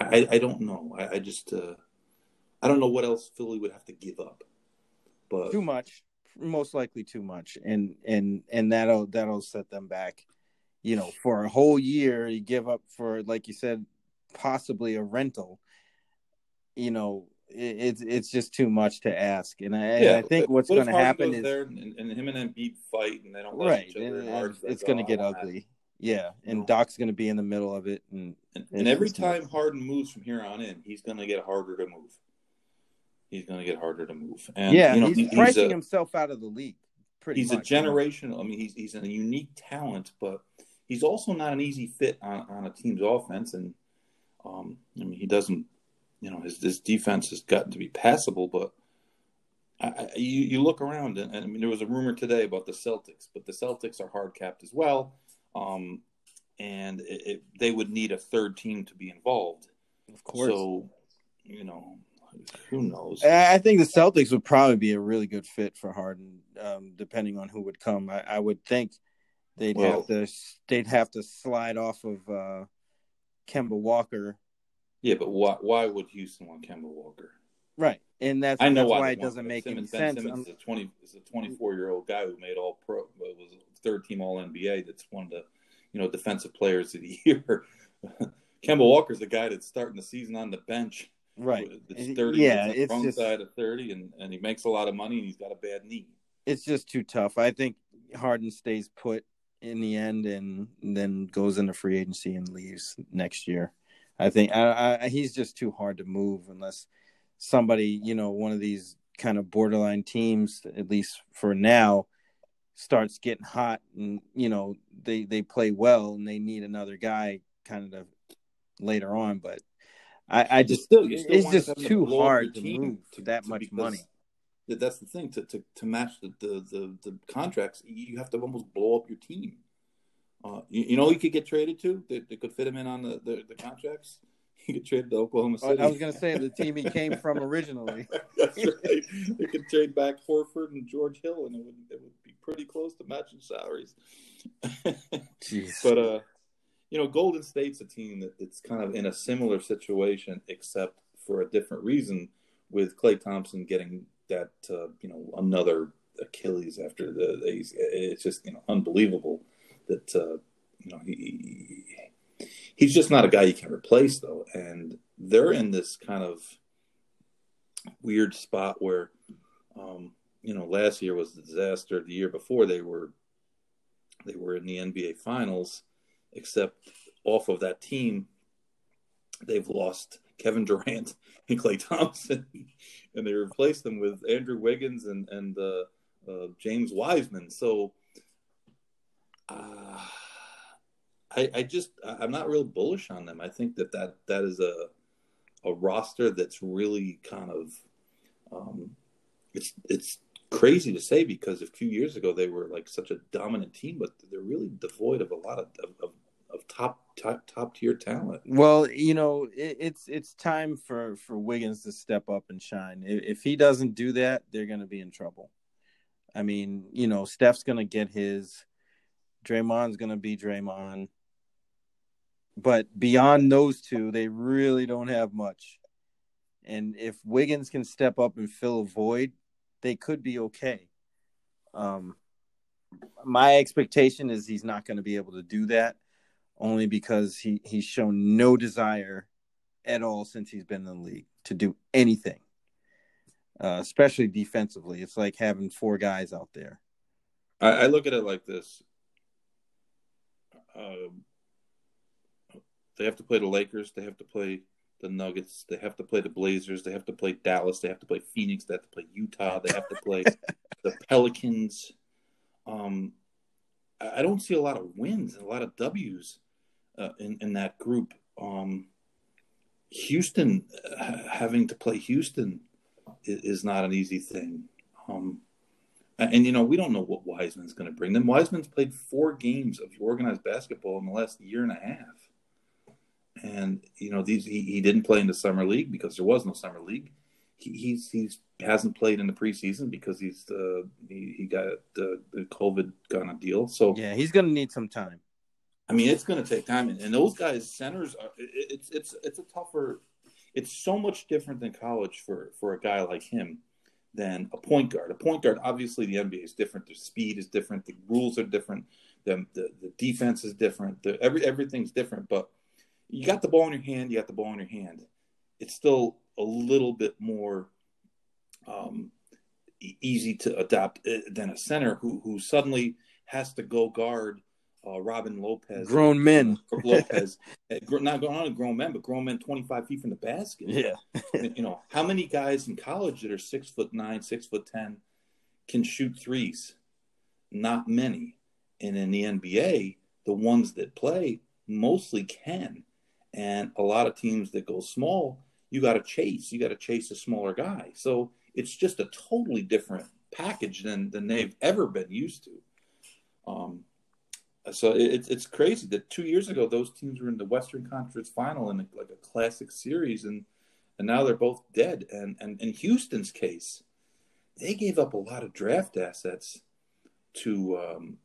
I, I don't know. I, I just uh, I don't know what else Philly would have to give up. But too much. Most likely too much, and and and that'll that'll set them back. you know, for a whole year, you give up for, like you said, possibly a rental. You know, it, it's it's just too much to ask. And I, yeah, I think what's going to happen is there and, and him and Embiid fight, and they don't like right, each other. And, and it's going to get ugly. Yeah, and no. Doc's going to be in the middle of it. And, and, and every time nice. Harden moves from here on in, he's going to get harder to move. He's going to get harder to move. And, yeah, you know, he's, he's pricing a, himself out of the league. Pretty he's much. a generational. I mean, he's he's a unique talent, but he's also not an easy fit on, on a team's offense. And um, I mean, he doesn't. You know, his this defense has gotten to be passable, but. I, you, you look around, and, and I mean, there was a rumor today about the Celtics, but the Celtics are hard capped as well, um, and it, it, they would need a third team to be involved. Of course. So, you know, who knows? I think the Celtics would probably be a really good fit for Harden, um, depending on who would come. I, I would think they'd well, have to they'd have to slide off of uh, Kemba Walker. Yeah, but why why would Houston want Kemba Walker? Right, and that's, I know that's why, why it doesn't want, make Simmons, any sense. Ben Simmons is a twenty is a twenty-four-year-old guy who made all pro, but was third-team All N B A. That's one of the, you know, defensive players of the year. Kemba Walker's the guy that's starting the season on the bench. Right, it's thirty. Yeah, it's wrong just, side of thirty, and, and he makes a lot of money, and he's got a bad knee. It's just too tough. I think Harden stays put in the end, and then goes into free agency and leaves next year. I think I, I, he's just too hard to move unless. Somebody, you know, one of these kind of borderline teams, at least for now, starts getting hot and, you know, they, they play well and they need another guy kind of later on. But I, I just, still, still it's just to too hard to move to, that to, much because, money. That's the thing to, to, to match the, the, the, the contracts. You have to almost blow up your team. Uh, you, you know, you could get traded to that, that could fit him in on the, the, the contracts. He could trade to Oklahoma City. I was going to say the team he came from originally. That's right. They could trade back Horford and George Hill, and it would it would be pretty close to matching salaries. Jeez. But uh, you know, Golden State's a team that that's kind of in a similar situation, except for a different reason. With Klay Thompson getting that, uh, you know, another Achilles after the, the it's just you know unbelievable that uh, you know he. he He's just not a guy you can replace, though. And they're in this kind of weird spot where, um, you know, last year was a disaster. The year before, they were they were in the N B A Finals, except off of that team, they've lost Kevin Durant and Klay Thompson, and they replaced them with Andrew Wiggins and, and uh, uh, James Wiseman. So, uh I, I just I'm not real bullish on them. I think that that, that is a a roster that's really kind of um, it's it's crazy to say because a few years ago they were like such a dominant team, but they're really devoid of a lot of of, of top top top tier talent. Well, you know it, it's it's time for, for Wiggins to step up and shine. If, if he doesn't do that, they're going to be in trouble. I mean, you know, Steph's going to get his, Draymond's going to be Draymond. But beyond those two, they really don't have much. And if Wiggins can step up and fill a void, they could be okay. Um, my expectation is he's not going to be able to do that, only because he, he's shown no desire at all since he's been in the league to do anything, uh, especially defensively. It's like having four guys out there. I, I look at it like this. Um, They have to play the Lakers. They have to play the Nuggets. They have to play the Blazers. They have to play Dallas. They have to play Phoenix. They have to play Utah. They have to play the Pelicans. Um, I don't see a lot of wins and a lot of W's uh, in, in that group. Um, Houston, uh, having to play Houston is, is not an easy thing. Um, and, you know, we don't know what Wiseman's going to bring them. Wiseman's played four games of organized basketball in the last year and a half. And, you know, these he, he didn't play in the summer league because there was no summer league. He he's, he's hasn't played in the preseason because he's uh, he, he got the, the COVID kind of deal. So yeah, he's going to need some time. I mean, it's going to take time. And, and those guys, centers, are, it, it's it's it's a tougher. It's so much different than college for, for a guy like him than a point guard. A point guard, obviously, the N B A is different. Their speed is different. The rules are different. the the, the defense is different. The, every everything's different. But you got the ball in your hand. You got the ball in your hand. It's still a little bit more um, easy to adopt than a center who who suddenly has to go guard uh, Robin Lopez. Grown men. Lopez. Not going on grown men, but grown men twenty-five feet from the basket. Yeah. You know, how many guys in college that are six foot nine, six foot ten can shoot threes? Not many. And in the N B A, the ones that play mostly can. And a lot of teams that go small, you got to chase. You got to chase a smaller guy. So it's just a totally different package than than they've ever been used to. Um, so it's it's crazy that two years ago those teams were in the Western Conference Final in a, like a classic series, and and now they're both dead. And and in Houston's case, they gave up a lot of draft assets to um,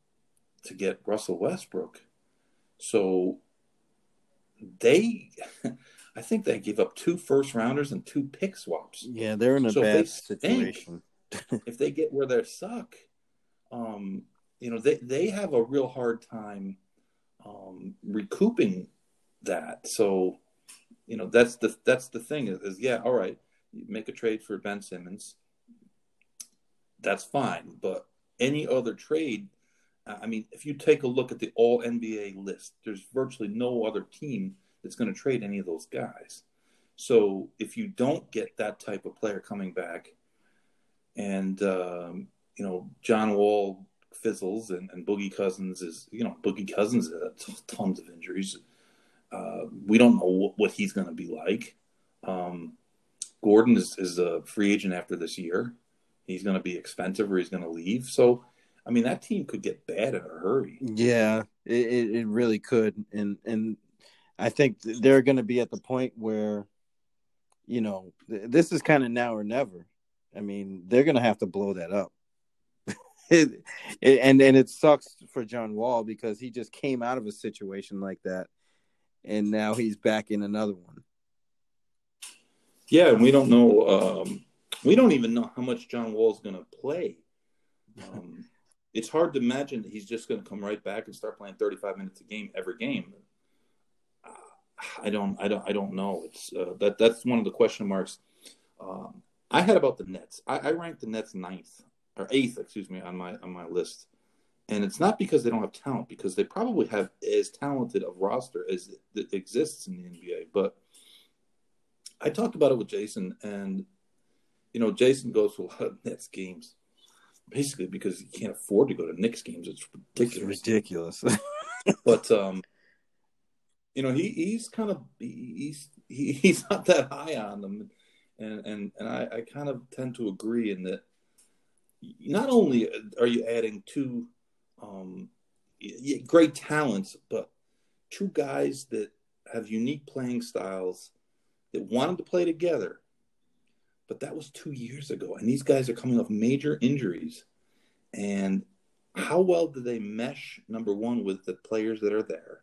to get Russell Westbrook. So they, I think they gave up two first rounders and two pick swaps. Yeah, they're in a so bad if situation. Stink, if they get where they suck, um, you know, they, they have a real hard time um, recouping that. So, you know, that's the that's the thing is, is yeah, all right, you make a trade for Ben Simmons, that's fine. But any other trade, I mean, if you take a look at the all N B A list, there's virtually no other team that's going to trade any of those guys. So if you don't get that type of player coming back and, um, you know, John Wall fizzles and, and Boogie Cousins is, you know, Boogie Cousins has tons of injuries. Uh, we don't know what, what he's going to be like. Um, Gordon is, is a free agent after this year. He's going to be expensive or he's going to leave. So, I mean, that team could get bad in a hurry. Yeah, it, it really could. And, and I think they're going to be at the point where, you know, th- this is kind of now or never. I mean, they're going to have to blow that up. it, it, and, and it sucks for John Wall because he just came out of a situation like that, and now he's back in another one. Yeah, and we don't know um, – we don't even know how much John Wall's going to play. Um, it's hard to imagine that he's just going to come right back and start playing thirty-five minutes a game every game. Uh, I don't, I don't, I don't know. It's uh, that that's one of the question marks um, I had about the Nets. I, I ranked the Nets ninth or eighth, excuse me, on my on my list, and it's not because they don't have talent, because they probably have as talented a roster as that exists in the N B A. But I talked about it with Jason, and you know, Jason goes to a lot of Nets games. Basically, because you can't afford to go to Knicks games, it's ridiculous. It's ridiculous. But um, you know, he, he's kind of he's he, he's not that high on them, and and and I, I kind of tend to agree in that. Not only are you adding two um, great talents, but two guys that have unique playing styles that wanted to play together. But that was two years ago, and these guys are coming off major injuries. And how well do they mesh, number one, with the players that are there?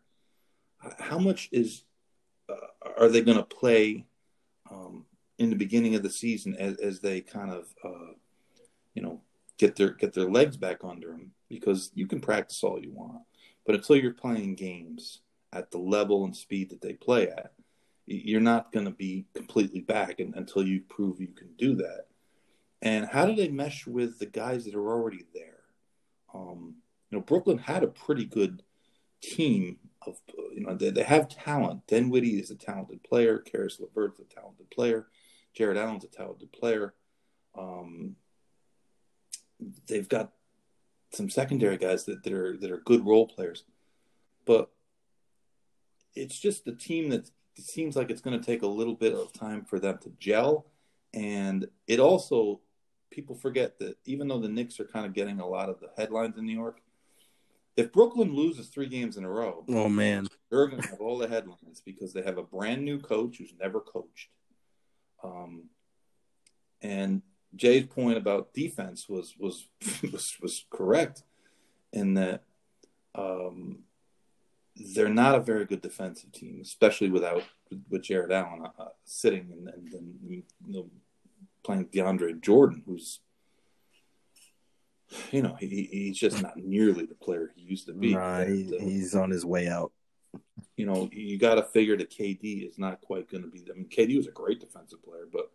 How much is uh, are they going to play um, in the beginning of the season as, as they kind of, uh, you know, get their get their legs back under them? Because you can practice all you want, but until you're playing games at the level and speed that they play at, you're not going to be completely back in, until you prove you can do that. And how do they mesh with the guys that are already there? Um, you know, Brooklyn had a pretty good team of, you know, they, they have talent. Dinwiddie is a talented player. Karis LeVert's a talented player. Jared Allen's a talented player. Um, they've got some secondary guys that, that are, that are good role players, but it's just the team that's, it seems like it's going to take a little bit of time for them to gel. And it also, people forget that even though the Knicks are kind of getting a lot of the headlines in New York, if Brooklyn loses three games in a row, oh man, they're going to have all the headlines because they have a brand new coach who's never coached. Um, and Jay's point about defense was, was, was, was correct in that, um, they're not a very good defensive team, especially without with Jared Allen uh, sitting and, and, and you know, playing DeAndre Jordan, who's you know, he he's just not nearly the player he used to be. Nah, he, the, he's on his way out. You know, you got to figure that K D is not quite going to be. I mean, K D was a great defensive player, but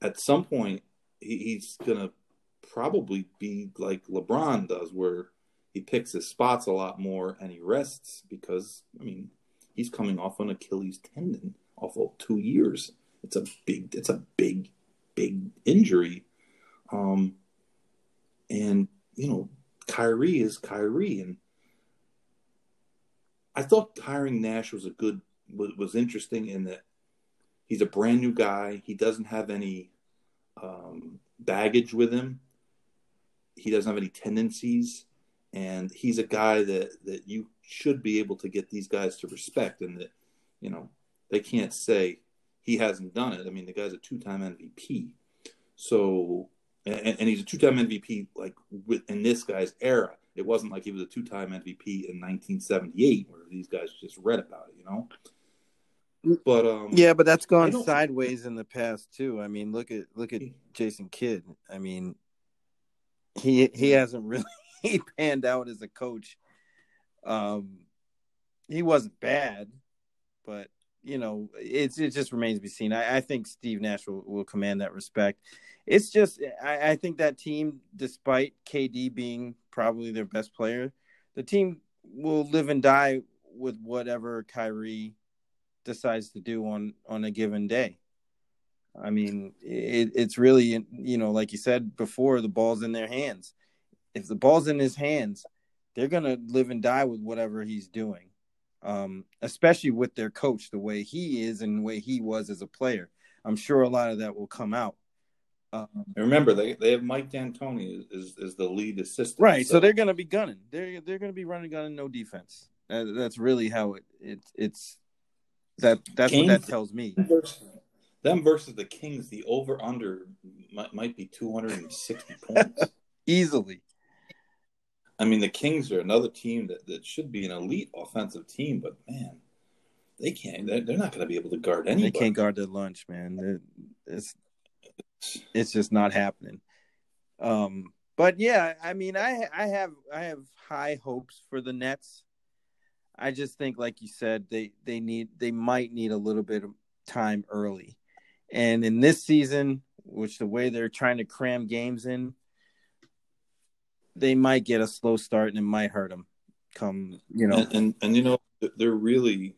at some point he, he's going to probably be like LeBron does, where he picks his spots a lot more and he rests because, I mean, he's coming off an Achilles tendon off of two years. It's a big, it's a big, big injury. Um, and, you know, Kyrie is Kyrie. And I thought hiring Nash was a good, was interesting in that he's a brand new guy. He doesn't have any um, baggage with him. He doesn't have any tendencies. And he's a guy that, that you should be able to get these guys to respect, and that, you know, they can't say he hasn't done it. I mean, the guy's a two-time M V P. So, and, and he's a two-time M V P, like, with, in this guy's era. It wasn't like he was a two-time M V P in nineteen seventy-eight, where these guys just read about it, you know? But um, yeah, but that's gone sideways in the past, too. I mean, look at look at Jason Kidd. I mean, he he hasn't really he panned out as a coach. Um, he wasn't bad, but, you know, it's, it just remains to be seen. I, I think Steve Nash will, will command that respect. It's just, I, I think that team, despite K D being probably their best player, the team will live and die with whatever Kyrie decides to do on, on a given day. I mean, it, it's really, you know, like you said before, the ball's in their hands. If the ball's in his hands, they're going to live and die with whatever he's doing. Um, especially with their coach, the way he is and the way he was as a player. I'm sure a lot of that will come out. Um, remember, they, they have Mike D'Antoni as, as the lead assistant. Right, so, so they're going to be gunning. They're they're going to be running, gunning, no defense. Uh, that's really how it, it it's that that's Kings, what that tells me. Versus, them versus the Kings, the over-under might, might be two hundred sixty points. Easily. I mean, the Kings are another team that, that should be an elite offensive team, but, man, they can't. They're, they're not going to be able to guard anybody. They can't guard their lunch, man. They're, it's it's just not happening. Um, but, yeah, I mean, I I have I have high hopes for the Nets. I just think, like you said, they, they need they might need a little bit of time early. And in this season, which the way they're trying to cram games in, they might get a slow start and it might hurt them come, you know. And, and, and you know, they're really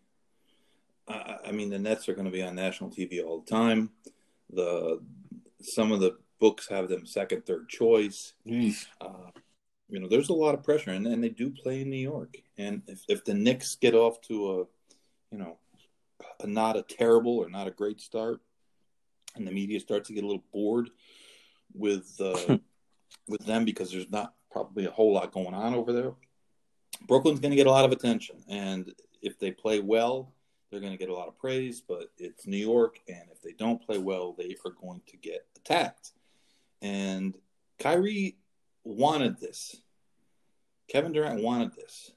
uh, – I mean, the Nets are going to be on national T V all the time. The Some of the books have them second, third choice. Mm. Uh, you know, there's a lot of pressure, and, and they do play in New York. And if, if the Knicks get off to a, you know, a, not a terrible or not a great start, and the media starts to get a little bored with uh, with them because there's not – probably a whole lot going on over there. Brooklyn's going to get a lot of attention. And if they play well, they're going to get a lot of praise, but it's New York. And if they don't play well, they are going to get attacked. And Kyrie wanted this. Kevin Durant wanted this.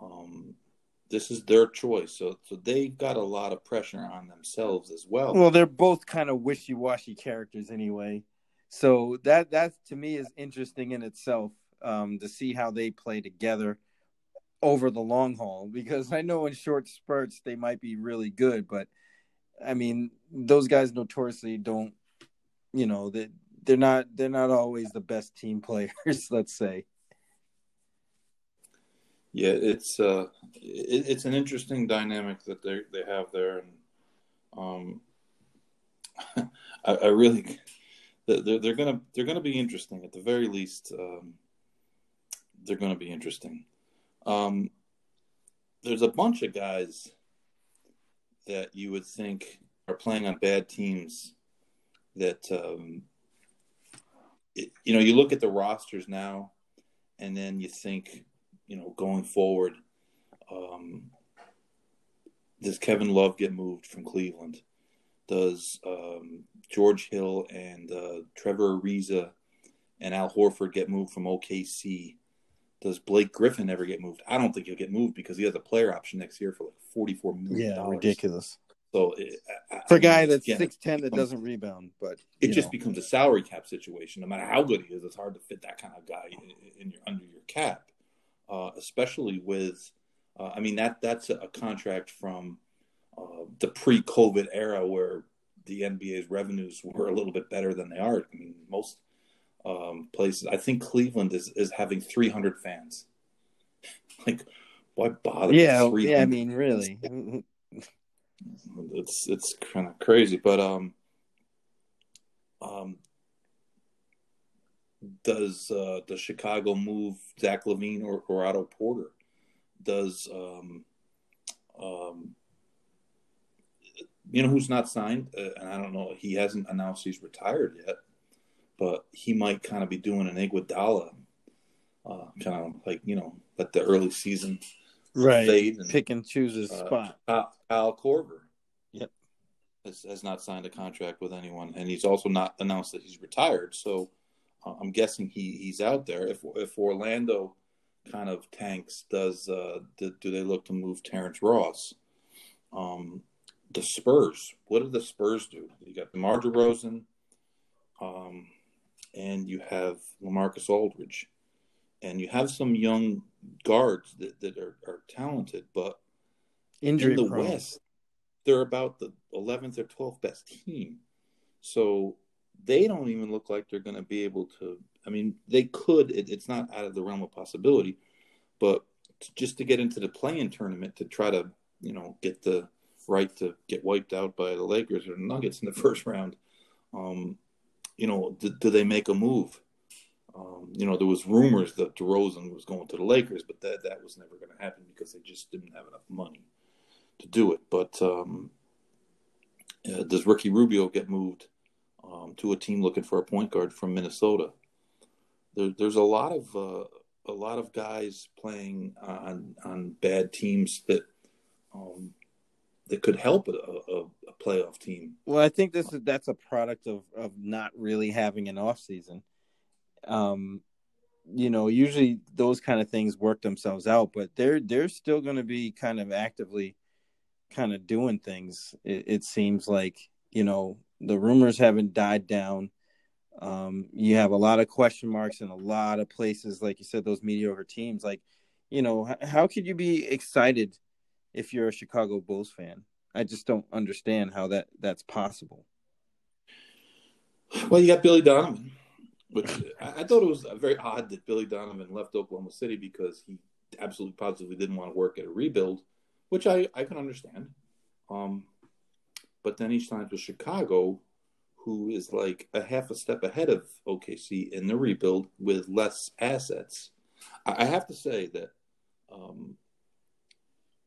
Um, this is their choice. So, so they've got a lot of pressure on themselves as well. Well, they're both kind of wishy-washy characters anyway. So that, that to me is interesting in itself, um, to see how they play together over the long haul, because I know in short spurts they might be really good, but I mean, those guys notoriously don't, you know, they, they're not, they're not always the best team players, let's say. Yeah. It's uh it, it's an interesting dynamic that they, they have there. And um, I, I really, They're they're gonna they're gonna be interesting at the very least. Um, they're gonna be interesting. Um, there's a bunch of guys that you would think are playing on bad teams. That um, it, you know, you look at the rosters now, and then you think, you know, going forward, um, does Kevin Love get moved from Cleveland? Does um, George Hill and uh, Trevor Ariza and Al Horford get moved from O K C? Does Blake Griffin ever get moved? I don't think he'll get moved because he has a player option next year for like forty-four million dollars. Yeah, ridiculous. So it, I, for a guy that's yeah, six ten that doesn't rebound, but it just know. becomes a salary cap situation. No matter how good he is, it's hard to fit that kind of guy in, in your under your cap, uh, especially with. Uh, I mean that that's a contract from uh, the pre-COVID era where the N B A's revenues were a little bit better than they are. I mean most um, places. I think Cleveland is is having three hundred fans. Like, why bother? Yeah, with three hundred? Yeah. I mean, really. It's it's kind of crazy, but um, um, does uh, does Chicago move Zach LaVine or, or Otto Porter? Does um, um, you know who's not signed? Uh, and I don't know. He hasn't announced he's retired yet, but he might kind of be doing an Iguodala, uh, kind of like you know, at the early season. Right, and, pick and choose his uh, spot. Al, Al Korver, yep, has, has not signed a contract with anyone, and he's also not announced that he's retired. So uh, I'm guessing he, he's out there. If if Orlando kind of tanks, does uh, do, do they look to move Terrence Ross? Um, the Spurs. What do the Spurs do? You got DeMar DeRozan, um, and you have LaMarcus Aldridge. And you have some young guards that, that are, are talented, but Injury in the prone. West, they're about the eleventh or twelfth best team. So they don't even look like they're going to be able to. I mean, they could. It, it's not out of the realm of possibility, but just to get into the play-in tournament to try to, you know, get the right to get wiped out by the Lakers or the Nuggets in the first round, um, you know, do, do they make a move? Um, you know, there was rumors that DeRozan was going to the Lakers, but that, that was never going to happen because they just didn't have enough money to do it. But um, uh, does Ricky Rubio get moved um, to a team looking for a point guard from Minnesota? There, there's a lot of uh, a lot of guys playing on on bad teams that um, that could help a, a, a playoff team. Well, I think this is that's a product of of not really having an off season. Um, you know, usually those kind of things work themselves out, but they're they're still going to be kind of actively, kind of doing things. It, it seems like you know the rumors haven't died down. Um, you have a lot of question marks in a lot of places, like you said, those mediocre teams. Like, you know, how, how could you be excited if you're a Chicago Bulls fan? I just don't understand how that that's possible. Well, you got Billy Donovan. Which I thought it was very odd that Billy Donovan left Oklahoma City because he absolutely positively didn't want to work at a rebuild, which I, I can understand. Um, but then he signed with Chicago, who is like a half a step ahead of O K C in the rebuild with less assets. I have to say that um,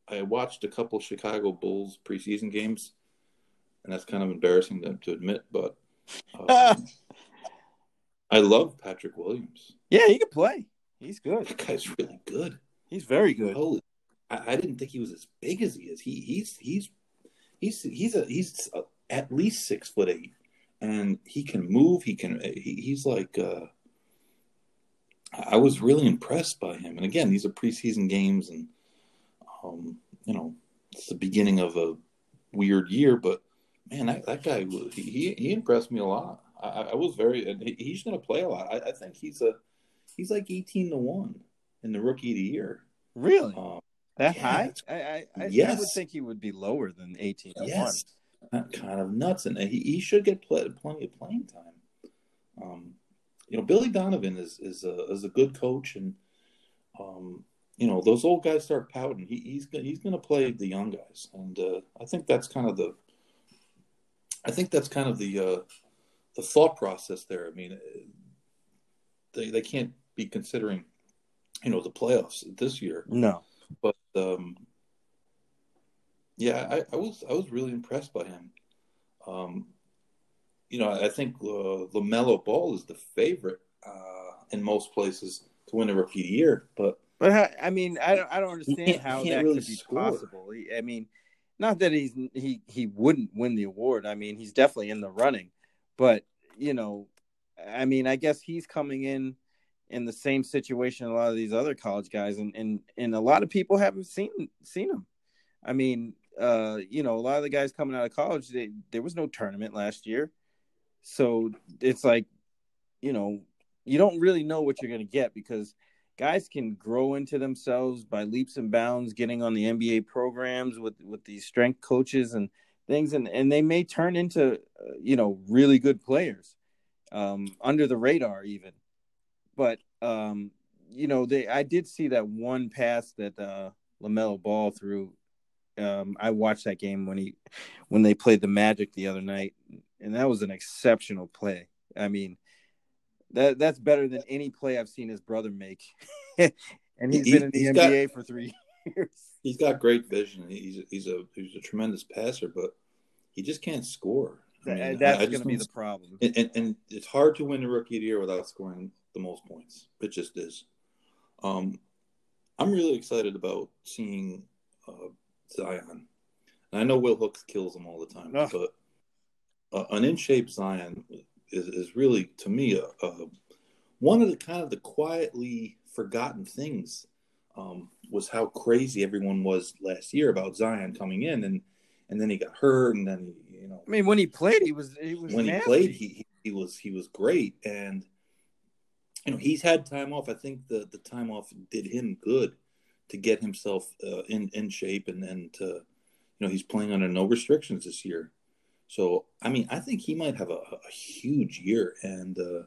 I watched a couple Chicago Bulls preseason games, and that's kind of embarrassing to, to admit, but... Um, I love Patrick Williams. Yeah, he can play. He's good. That guy's really good. He's very good. Holy, I, I didn't think he was as big as he is. He he's he's he's he's a, he's a, at least six foot eight, and he can move. He can. He, he's like. Uh, I was really impressed by him. And again, these are preseason games, and um, you know, it's the beginning of a weird year. But man, that, that guy he he impressed me a lot. I, I was very, and he's going to play a lot. I, I think he's a, he's like eighteen to one in the rookie of the year. Really? Um, that yeah, high? I, I, I, yes. I would think he would be lower than eighteen to yes. one. That kind of nuts, and he, he should get play, plenty of playing time. Um, you know, Billy Donovan is is a is a good coach, and um, you know, those old guys start pouting. He, he's he's going to play the young guys, and uh, I think that's kind of the, I think that's kind of the. Uh, The thought process there. I mean, they they can't be considering, you know, the playoffs this year. No, but um, yeah, I, I was I was really impressed by him. Um, you know, I think uh, LaMelo Ball is the favorite uh, in most places to win a rookie of the year. But but how, I mean, I don't I don't understand how that really could be score. Possible. I mean, not that he's he he wouldn't win the award. I mean, he's definitely in the running. But, you know, I mean, I guess he's coming in in the same situation a lot of these other college guys, and, and, and a lot of people haven't seen seen him. I mean, uh, you know, a lot of the guys coming out of college, they, there was no tournament last year. So it's like, you know, you don't really know what you're going to get because guys can grow into themselves by leaps and bounds, getting on the N B A programs with, with these strength coaches and things. And, and they may turn into, uh, you know, really good players um, under the radar even. But, um, you know, they I did see that one pass that uh, LaMelo Ball threw. Um, I watched that game when he when they played the Magic the other night, and that was an exceptional play. I mean, that that's better than any play I've seen his brother make. And he's he, been in the N B A got, for three years. He's got great vision. He's he's a he's a tremendous passer, but he just can't score. I mean, that's going to be the problem. And, and, and it's hard to win the Rookie of the Year without scoring the most points. It just is. Um, I'm really excited about seeing uh, Zion. And I know Will Hooks kills him all the time, oh. but uh, an in-shape Zion is, is really, to me, a, a, one of the kind of the quietly forgotten things um, was how crazy everyone was last year about Zion coming in, and and then he got hurt, and then he, you know. I mean, when he played, he was he was when nasty. he played, he he was he was great, and you know he's had time off. I think the the time off did him good to get himself uh, in in shape, and and to, you know, he's playing under no restrictions this year. So I mean, I think he might have a, a huge year, and uh,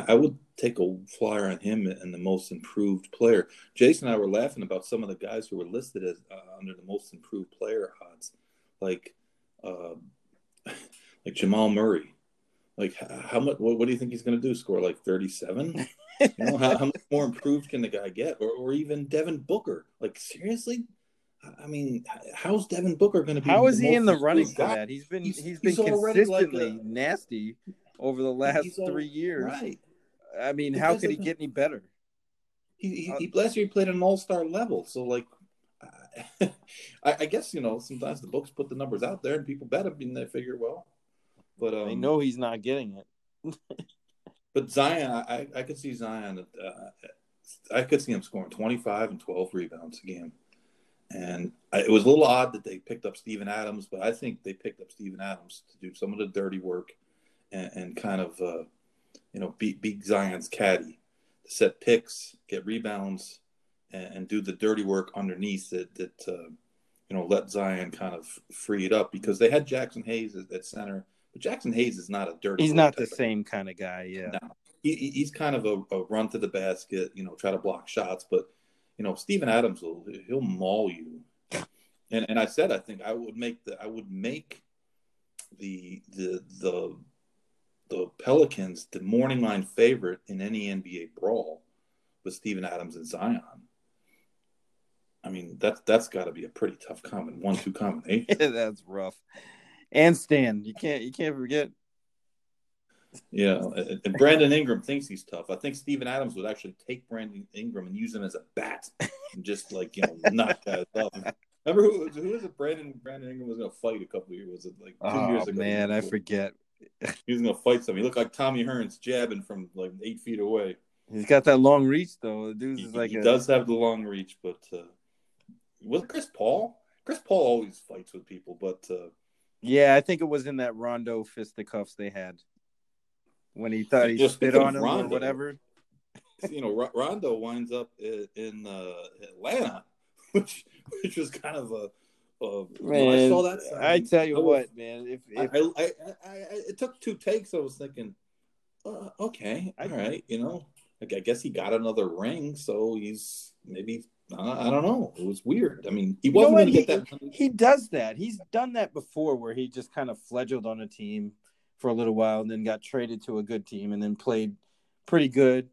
I, I would take a flyer on him and the most improved player. Jason and I were laughing about some of the guys who were listed as uh, under the most improved player odds, like uh, like Jamal Murray. Like, how much? What, what do you think he's going to do? Score like thirty-seven? You know, how, how much more improved can the guy get? Or, or even Devin Booker? Like, seriously? I mean, how's Devin Booker going to be? How is he in the running for that? He's been he's, he's been he's consistently like a, nasty over the last three years. Right. I mean, because how could he get any better? He, he, uh, he last year he played an all-star level, so like. I, I guess you know sometimes the books put the numbers out there and people bet them and they figure well. But um, they know he's not getting it. But Zion, I, I could see Zion. Uh, I could see him scoring twenty-five and twelve rebounds a game. And I, it was a little odd that they picked up Steven Adams, but I think they picked up Steven Adams to do some of the dirty work and, and kind of, uh, you know, beat, beat Zion's caddy, to set picks, get rebounds, and, and do the dirty work underneath that, that uh, you know, let Zion kind of free it up because they had Jackson Hayes at, at center. But Jackson Hayes is not a dirty. He's not the same kind of guy. Yeah, no. he, he's kind of a, a run to the basket, you know, try to block shots. But you know, Steven Adams will he'll maul you. And and I said I think I would make the I would make the the the the Pelicans the morning line favorite in any N B A brawl with Steven Adams and Zion. I mean that's that's got to be a pretty tough common one two combination. Yeah, that's rough. And Stan, you can't you can't forget. Yeah, and Brandon Ingram thinks he's tough. I think Steven Adams would actually take Brandon Ingram and use him as a bat and just like you know knock guys off. Remember who who was it? Brandon Brandon Ingram was going to fight a couple of years. Was it like two oh, years ago? Oh man, I forget. He was going to fight somebody. He looked like Tommy Hearns jabbing from like eight feet away. He's got that long reach though. The dude's he, is like he a... does have the long reach, but uh, was Chris Paul? Chris Paul always fights with people, but. Uh, Yeah, I think it was in that Rondo fisticuffs they had when he thought he well, spit on him Rondo, or whatever. You know, Rondo winds up in, in uh, Atlanta, which which was kind of a. a man, you know, I saw that. Sign. I tell you I was, what, man. If, if... I, I, I, I it took two takes, I was thinking, uh, okay, all right, you know, like I guess he got another ring, so he's maybe. I don't know. It was weird. I mean, he wasn't you know going to get that. He does that. He's done that before where he just kind of fledged on a team for a little while and then got traded to a good team and then played pretty good,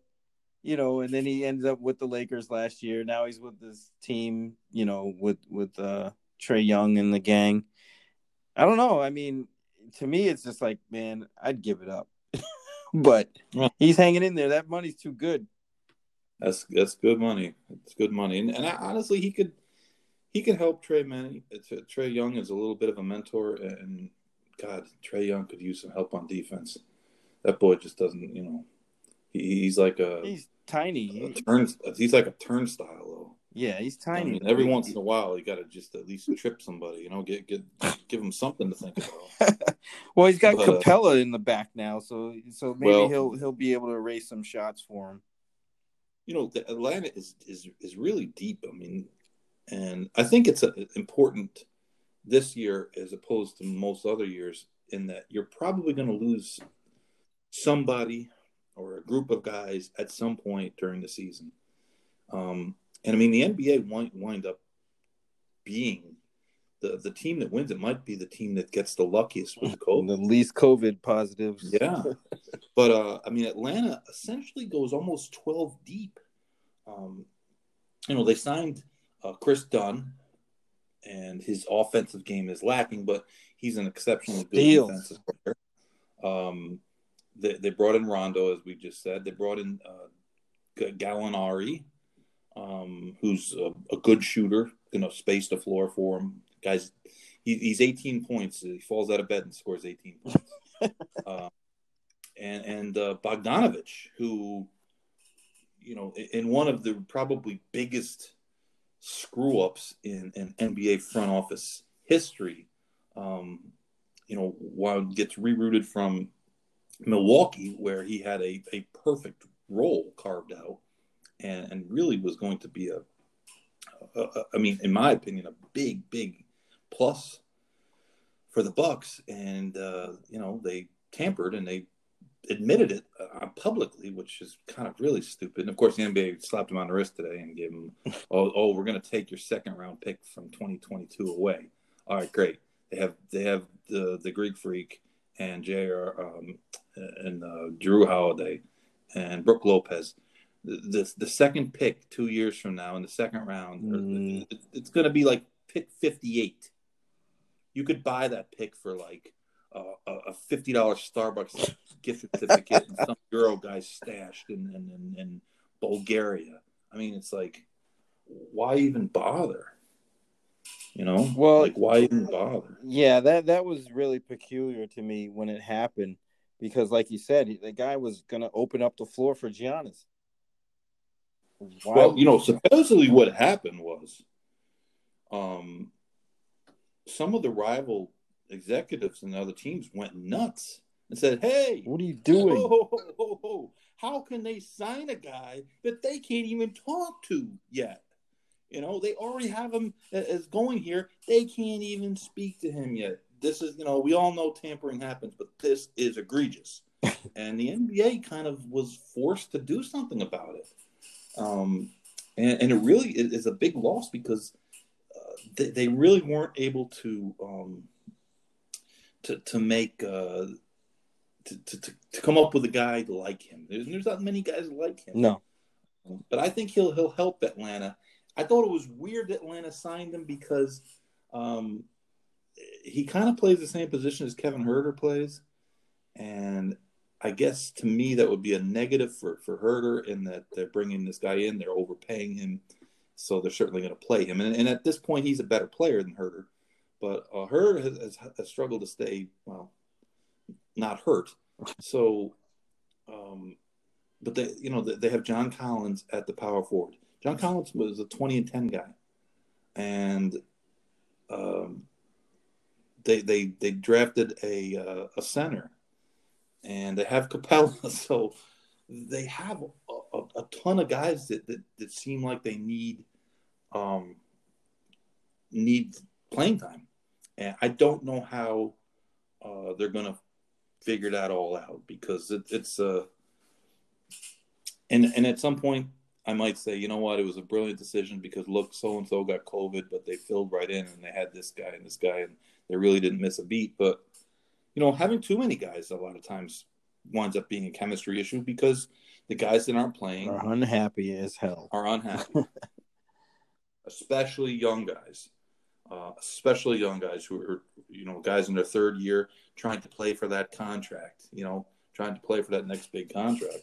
you know, and then he ended up with the Lakers last year. Now he's with this team, you know, with, with uh, Trae Young and the gang. I don't know. I mean, to me, it's just like, man, I'd give it up. But he's hanging in there. That money's too good. That's that's good money. It's good money, and and I, honestly, he could he could help Trae Manny. Uh, Trae Young is a little bit of a mentor, and God, Trae Young could use some help on defense. That boy just doesn't, you know, he, he's like a he's tiny. A turn, he's like a turnstile though. Yeah, he's tiny. I mean, every once in a while, you got to just at least trip somebody, you know, get get give him something to think about. Well, he's got but, Capella uh, in the back now, so so maybe well, he'll he'll be able to erase some shots for him. You know, the Atlanta is is is really deep. I mean, and I think it's a, important this year as opposed to most other years in that you're probably going to lose somebody or a group of guys at some point during the season. Um, and I mean, the N B A wind, wind up being the, the team that wins. It might be the team that gets the luckiest with COVID, the least COVID positives. Yeah. But, uh, I mean, Atlanta essentially goes almost twelve deep. Um, you know, they signed uh, Chris Dunn, and his offensive game is lacking, but he's an exceptionally good Steals. defensive player. Um, they, they brought in Rondo, as we just said. They brought in uh, Gallinari, um, who's a, a good shooter, you know, space the floor for him. Guys, he, he's eighteen points. He falls out of bed and scores eighteen points. uh, and and uh, Bogdanović, who, you know, in one of the probably biggest screw-ups in, in N B A front office history, um, you know, while gets rerouted from Milwaukee, where he had a, a perfect role carved out and, and really was going to be a, a, a, I mean, in my opinion, a big, big plus for the Bucks. And, uh, you know, they tampered and they admitted it uh, publicly, which is kind of really stupid. And, of course, the N B A slapped him on the wrist today and gave him, oh, oh we're going to take your second-round pick from twenty twenty-two away. All right, great. They have they have the, the Greek freak and J R um, and uh, Drew Holiday and Brooke Lopez. The, the, the second pick two years from now in the second round, mm. or, it, it's going to be like pick fifty-eight. You could buy that pick for like uh, a fifty dollars Starbucks gift certificate and some Euro guy stashed in, in, in, in Bulgaria. I mean, it's like, why even bother? You know, well, like why even bother? Yeah, that, that was really peculiar to me when it happened because, like you said, the guy was going to open up the floor for Giannis. Why well, you know, supposedly what happened was, um, some of the rival executives and other teams went nuts and said, "Hey, what are you doing? Oh, oh, oh, oh, how can they sign a guy that they can't even talk to yet?" You know, they already have him as going here. They can't even speak to him yet. This is, you know, we all know tampering happens, but this is egregious. And the N B A kind of was forced to do something about it. Um, and, and it really is a big loss because uh, they, they really weren't able to um, to, to make uh, to, to, to come up with a guy like him. There's, there's not many guys like him. No, but I think he'll he'll help Atlanta. I thought it was weird that Atlanta signed him because um, he kind of plays the same position as Kevin Herter plays. And I guess to me that would be a negative for, for Herter in that they're bringing this guy in. They're overpaying him, so they're certainly going to play him. And, and at this point, he's a better player than Herter. But uh, Herter has, has struggled to stay, well, not hurt. So, um, but they, you know, they have John Collins at the power forward. John Collins was a twenty and ten guy, and um, they they they drafted a uh, a center, and they have Capella, so they have a, a, a ton of guys that, that, that seem like they need um need playing time, and I don't know how uh, they're gonna figure that all out because it, it's a uh, and and at some point. I might say, you know what, it was a brilliant decision because, look, so-and-so got COVID, but they filled right in and they had this guy and this guy, and they really didn't miss a beat. But, you know, having too many guys a lot of times winds up being a chemistry issue because the guys that aren't playing are unhappy as hell. Are unhappy. Especially young guys. Uh, especially young guys who are, you know, guys in their third year trying to play for that contract, you know, trying to play for that next big contract.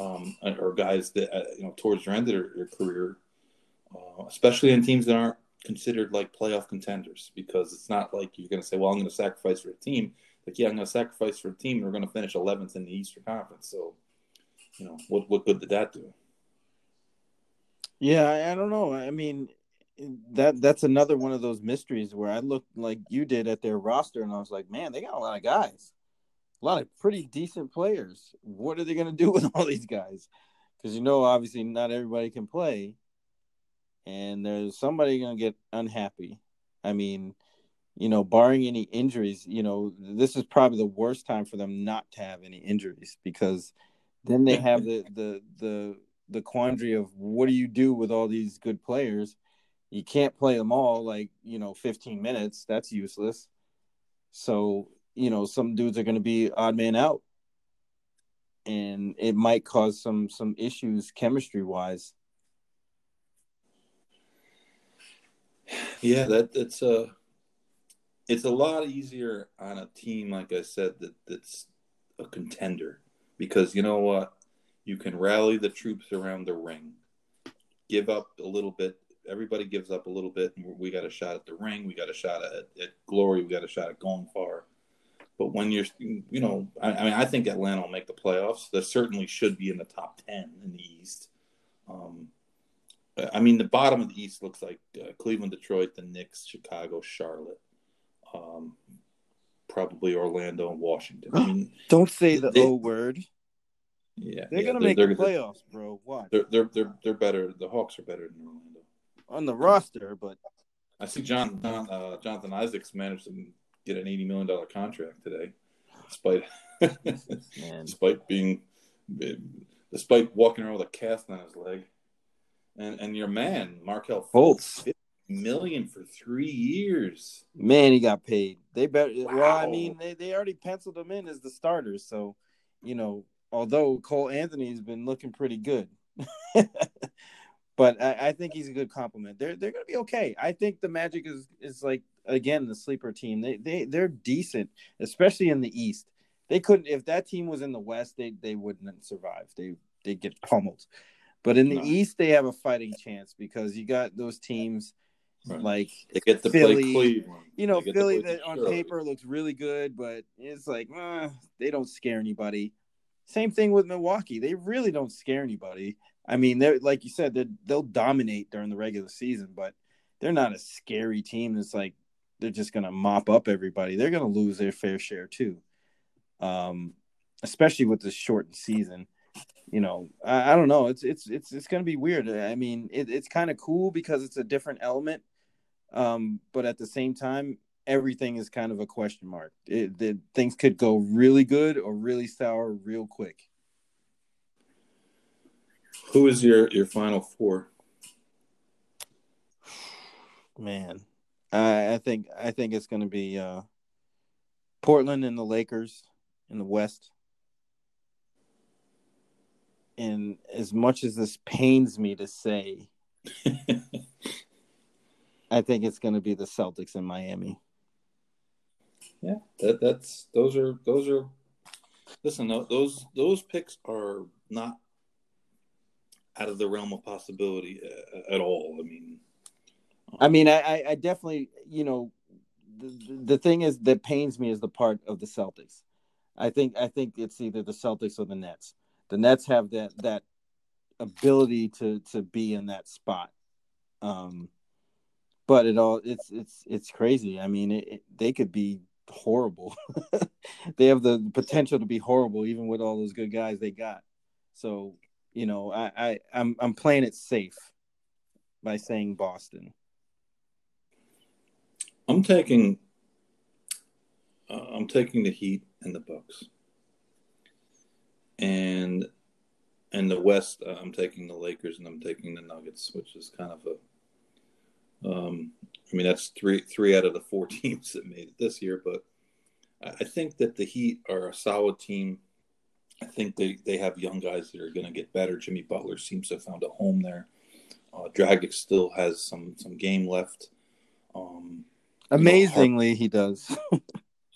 Um, or guys that, uh, you know, towards their end of their, their career, uh, especially in teams that aren't considered like playoff contenders, because it's not like you're going to say, well, I'm going to sacrifice for a team. Like, yeah, I'm going to sacrifice for a team. And we're going to finish eleventh in the Eastern Conference. So, you know, what, what good did that do? Yeah, I, I don't know. I mean, that that's another one of those mysteries where I looked like you did at their roster, and I was like, man, they got a lot of guys, a lot of pretty decent players. What are they going to do with all these guys? Because, you know, obviously not everybody can play, and there's somebody going to get unhappy. I mean, you know, barring any injuries, you know, this is probably the worst time for them not to have any injuries, because then they have the the the, the quandary of what do you do with all these good players? You can't play them all, like, you know, fifteen minutes. That's useless. So, you know, some dudes are going to be odd man out, and it might cause some some issues chemistry wise. Yeah, that that's a uh, it's a lot easier on a team, like I said, that that's a contender, because you know what, you can rally the troops around the ring, give up a little bit. Everybody gives up a little bit, and we got a shot at the ring. We got a shot at, at glory. We got a shot at going far. But when you're, you know, I, I mean, I think Atlanta will make the playoffs. They certainly should be in the top ten in the East. Um, I mean, the bottom of the East looks like uh, Cleveland, Detroit, the Knicks, Chicago, Charlotte, um, probably Orlando and Washington. I mean, don't say the they, O word. Yeah, they're yeah, gonna they're, make they're, the playoffs, bro. What? They're they're they're they're better. The Hawks are better than Orlando. On the roster, but I see John, John uh, Jonathan Isaacs managed to get an eighty million dollar contract today, despite despite being despite walking around with a cast on his leg. And and your man Markelle Fultz, fifty million for three years. Man, he got paid. They better. Wow. Well, I mean, they, they already penciled him in as the starter. So, you know, although Cole Anthony's been looking pretty good. But I, I think he's a good compliment. They're they're gonna be okay. I think the Magic is, is like again the sleeper team. They they they're decent, especially in the East. They couldn't if that team was in the West, they they wouldn't survive. They they get pummeled. But in the no. East, they have a fighting chance because you got those teams right. like they get to Philly, play Cleveland. You know, Philly that on paper looks really good, but it's like uh, they don't scare anybody. Same thing with Milwaukee. They really don't scare anybody. I mean, they're like you said, they're, they'll dominate during the regular season, but they're not a scary team. It's like they're just going to mop up everybody. They're going to lose their fair share too, um, especially with this shortened season. You know, I, I don't know. It's it's it's it's going to be weird. I mean, it, it's kind of cool because it's a different element, um, but at the same time, everything is kind of a question mark. It, the, things could go really good or really sour real quick. Who is your, your final four? Man, I, I think I think it's going to be uh, Portland and the Lakers in the West. And as much as this pains me to say, I think it's going to be the Celtics in Miami. Yeah, that that's those are those are. Listen, those those picks are not out of the realm of possibility at all. I mean, um, I mean, I, I definitely, you know, the, the thing is that pains me is the part of the Celtics. I think, I think it's either the Celtics or the Nets. The Nets have that, that ability to, to be in that spot. Um, but it all, it's, it's, it's crazy. I mean, it, it, they could be horrible. They have the potential to be horrible, even with all those good guys they got. So, you know, I, I, I'm I'm playing it safe by saying Boston. I'm taking uh, I'm taking the Heat and the Bucks. And in the West, uh, I'm taking the Lakers and I'm taking the Nuggets, which is kind of a um, I mean that's three three out of the four teams that made it this year, but I think that the Heat are a solid team. I think they, they have young guys that are going to get better. Jimmy Butler seems to have found a home there. Uh, Dragic still has some some game left. Um, Amazingly, you know, Hark- he does.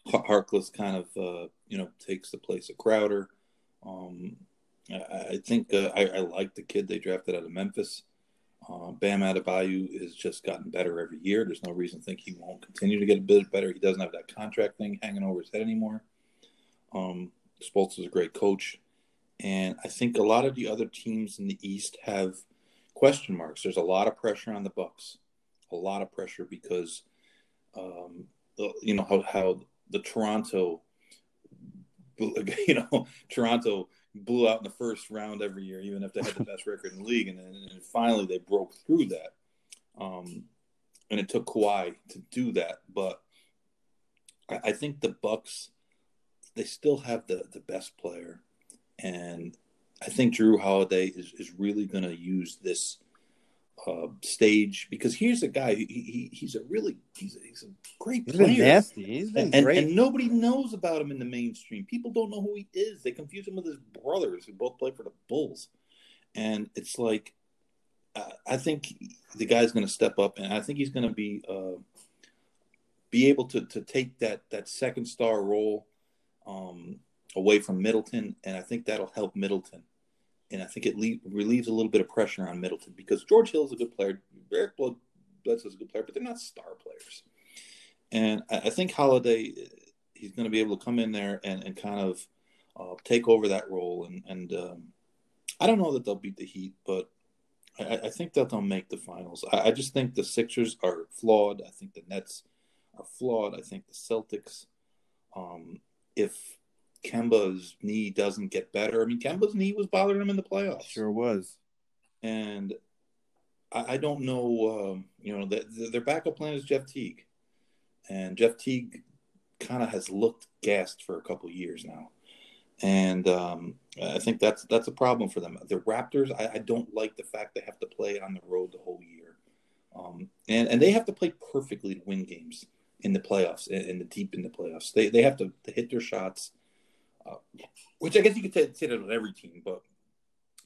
Harkless kind of, uh, you know, takes the place of Crowder. Um, I, I think uh, I, I like the kid they drafted out of Memphis. Uh, Bam Adebayo has just gotten better every year. There's no reason to think he won't continue to get a bit better. He doesn't have that contract thing hanging over his head anymore. Um Spoltz is a great coach, and I think a lot of the other teams in the East have question marks. There's a lot of pressure on the Bucks, a lot of pressure because, um, you know, how, how the Toronto, you know, Toronto blew out in the first round every year, even if they had the best record in the league. And then and finally they broke through that. Um, and it took Kawhi to do that. But I, I think the Bucks, they still have the, the best player. And I think Drew Holiday is, is really going to use this uh, stage, because here's a guy, he, he he's a really, he's a, he's a great player. He's been nasty. He's been and, great. And, and nobody knows about him in the mainstream. People don't know who he is. They confuse him with his brothers who both play for the Bulls. And it's like, I, I think the guy's going to step up, and I think he's going to be uh, be able to to take that, that second star role um, away from Middleton, and I think that'll help Middleton. And I think it le- relieves a little bit of pressure on Middleton, because George Hill is a good player, Eric Bledsoe is a good player, but they're not star players. And I, I think Holiday, he's going to be able to come in there and, and kind of uh, take over that role. And, and um, I don't know that they'll beat the Heat, but I, I think that they'll make the finals. I, I just think the Sixers are flawed. I think the Nets are flawed. I think the Celtics, um, if Kemba's knee doesn't get better. I mean, Kemba's knee was bothering him in the playoffs. Sure was. And I, I don't know, um, you know, the, the, their backup plan is Jeff Teague. And Jeff Teague kind of has looked gassed for a couple years now. And um, I think that's that's a problem for them. The Raptors, I, I don't like the fact they have to play on the road the whole year. Um, and, and they have to play perfectly to win games in the playoffs, in, in the deep in the playoffs. They, they have to, to hit their shots. Uh, which I guess you could say, say that on every team, but,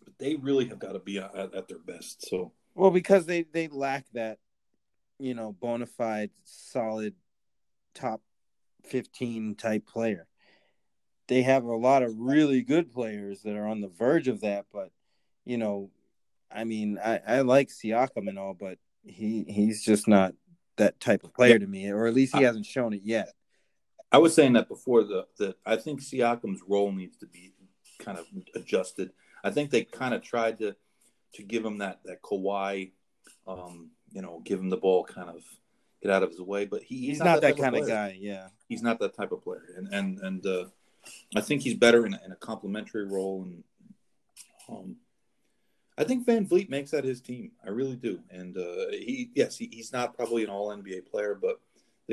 but they really have got to be at, at their best. So well, because they, they lack that, you know, bona fide, solid, top fifteen type player. They have a lot of really good players that are on the verge of that, but, you know, I mean, I, I like Siakam and all, but he he's just not that type of player to me, or at least he hasn't shown it yet. I was saying that before, the, that I think Siakam's role needs to be kind of adjusted. I think they kind of tried to to give him that, that Kawhi, um, you know, give him the ball, kind of get out of his way. But he, he's, he's not, not that, that kind of, of guy, yeah. He's not that type of player. And and, and uh, I think he's better in a, in a complimentary role. And um, I think Van Vliet makes that his team. I really do. And uh, he, yes, he, he's not probably an all-N B A player, but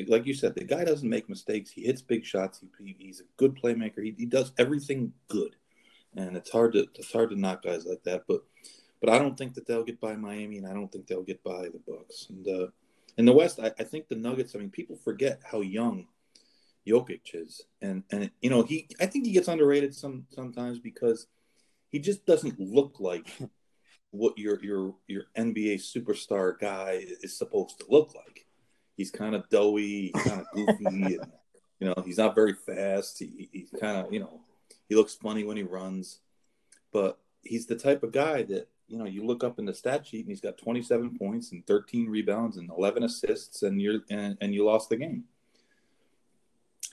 like you said, the guy doesn't make mistakes. He hits big shots. He, he he's a good playmaker. He he does everything good, and it's hard to it's hard to knock guys like that. But but I don't think that they'll get by Miami, and I don't think they'll get by the Bucks. And uh, in the West, I, I think the Nuggets. I mean, people forget how young Jokic is, and and you know he I think he gets underrated some sometimes because he just doesn't look like what your your your N B A superstar guy is supposed to look like. He's kind of doughy, he's kind of goofy, and, you know, he's not very fast. He, he's kind of, you know, he looks funny when he runs. But he's the type of guy that, you know, you look up in the stat sheet and he's got twenty-seven points and thirteen rebounds and eleven assists, and you're and, and you lost the game.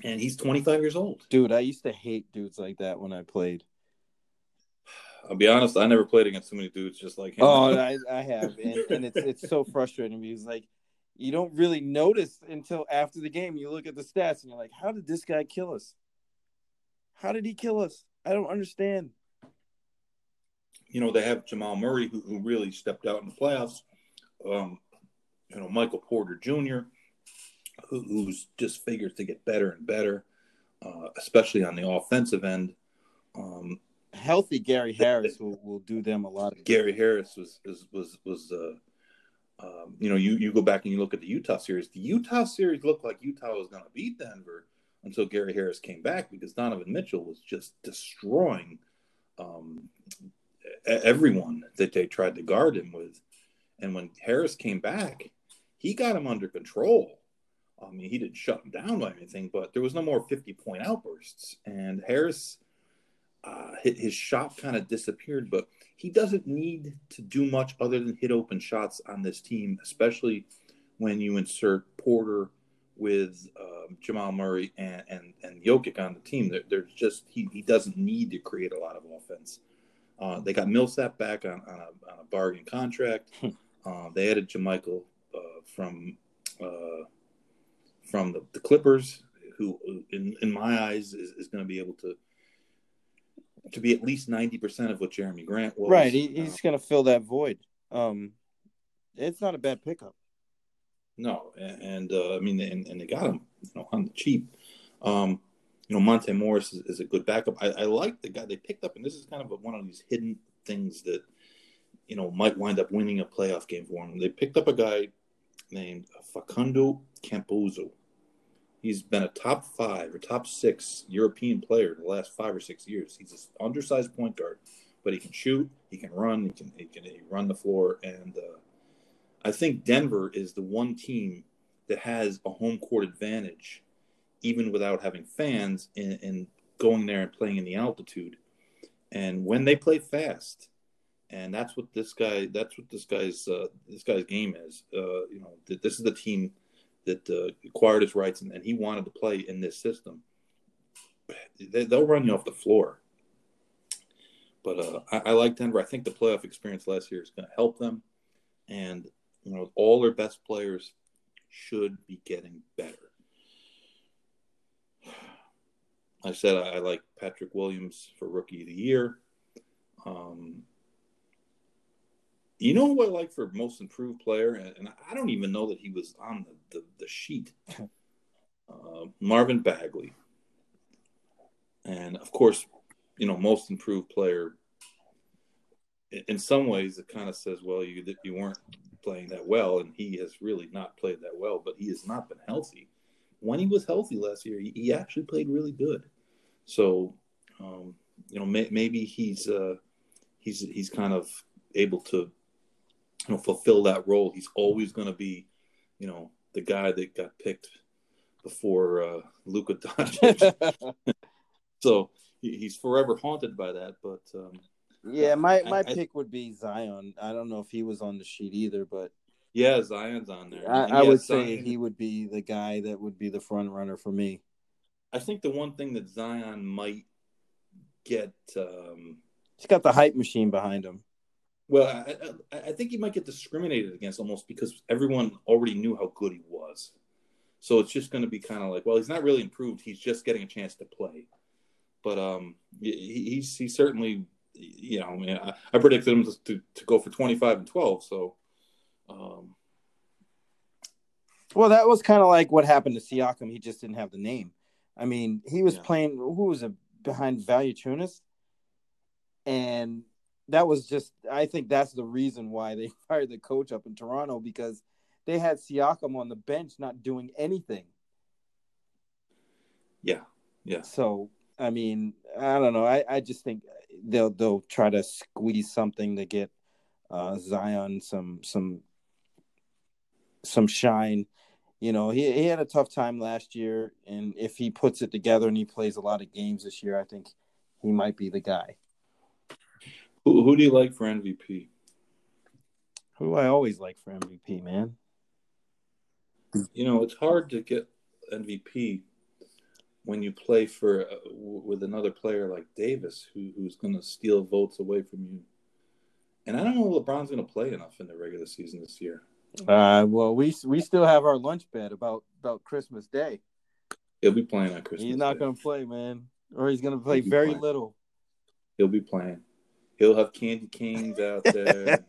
And he's twenty-five years old. Dude, I used to hate dudes like that when I played. I'll be honest, I never played against so many dudes just like him. Oh, I, I have. And, and it's it's so frustrating. He's like, you don't really notice until after the game. You look at the stats and you're like, how did this guy kill us? How did he kill us? I don't understand. You know, they have Jamal Murray, who, who really stepped out in the playoffs. Um, you know, Michael Porter Junior, who, who's just figures to get better and better, uh, especially on the offensive end. Um, Healthy Gary Harris will, will do them a lot of good. Gary Harris was, was, was, was uh, Um, you know, you, you go back and you look at the Utah series. The Utah series looked like Utah was going to beat Denver until Gary Harris came back, because Donovan Mitchell was just destroying um, everyone that they tried to guard him with. And when Harris came back, he got him under control. I mean, he didn't shut him down or anything, but there was no more fifty-point outbursts. And Harris, uh, his, his shot kind of disappeared, but he doesn't need to do much other than hit open shots on this team, especially when you insert Porter with um, Jamal Murray and, and, and Jokic on the team. There, there's just he, he doesn't need to create a lot of offense. Uh, they got Millsap back on, on, a, on a bargain contract. uh, they added Jermichael uh, from uh, from the, the Clippers, who, in, in my eyes, is, is going to be able to to be at least ninety percent of what Jeremy Grant was. Right, he, he's uh, going to fill that void. Um, it's not a bad pickup. No, and, and uh, I mean, and, and they got him, you know, on the cheap. Um, you know, Monte Morris is, is a good backup. I, I like the guy they picked up, and this is kind of a, one of these hidden things that, you know, might wind up winning a playoff game for him. They picked up a guy named Facundo Campazzo. He's been a top five or top six European player in the last five or six years. He's an undersized point guard, but he can shoot, he can run, he can he can he run the floor. And uh, I think Denver is the one team that has a home court advantage, even without having fans, and, and going there and playing in the altitude. And when they play fast, and that's what this guy, that's what this guy's uh, this guy's game is. Uh, you know, th- this is the team that uh, acquired his rights, and, and he wanted to play in this system. They, they'll run you off the floor. But uh, I, I like Denver. I think the playoff experience last year is going to help them. And, you know, all their best players should be getting better. I said I, I like Patrick Williams for Rookie of the Year. Um, you know who I like for Most Improved Player? And, and I don't even know that he was on the, the, the sheet. Uh, Marvin Bagley. And, of course, you know, Most Improved Player, in some ways it kind of says, well, you that you weren't playing that well, and he has really not played that well, but he has not been healthy. When he was healthy last year, he, he actually played really good. So, um, you know, may, maybe he's uh, he's he's kind of able to, you know, fulfill that role. He's always going to be, you know, the guy that got picked before uh, Luka Doncic. So he's forever haunted by that. But um, yeah, my, my I, pick I, would be Zion. I don't know if he was on the sheet either, but yeah, Zion's on there. I, I yes, would say Zion, he would be the guy that would be the front runner for me. I think the one thing that Zion might get, um, he's got the hype machine behind him. Well, I, I, I think he might get discriminated against almost because everyone already knew how good he was. So it's just going to be kind of like, well, he's not really improved. He's just getting a chance to play. But um, he, he's he certainly, you know, I, mean, I, I predicted him to, to go for twenty-five and twelve. So, um, well, that was kind of like what happened to Siakam. He just didn't have the name. I mean, he was yeah. playing. Who was a, behind Valutunas? And that was just. I think that's the reason why they fired the coach up in Toronto, because they had Siakam on the bench not doing anything. Yeah, yeah. So. I mean, I don't know. I, I just think they'll they'll try to squeeze something to get uh, Zion some some some shine. You know, he he had a tough time last year, and if he puts it together and he plays a lot of games this year, I think he might be the guy. Who who do you like for M V P? Who do I always like for M V P, man? You know, it's hard to get M V P when you play for uh, w- with another player like Davis, who, who's going to steal votes away from you. And I don't know if LeBron's going to play enough in the regular season this year. Uh, well, we we still have our lunch bet about, about Christmas Day. He'll be playing on Christmas Day. He's not going to play, man. Or he's going to play very playing. little. He'll be playing. He'll have candy canes out there.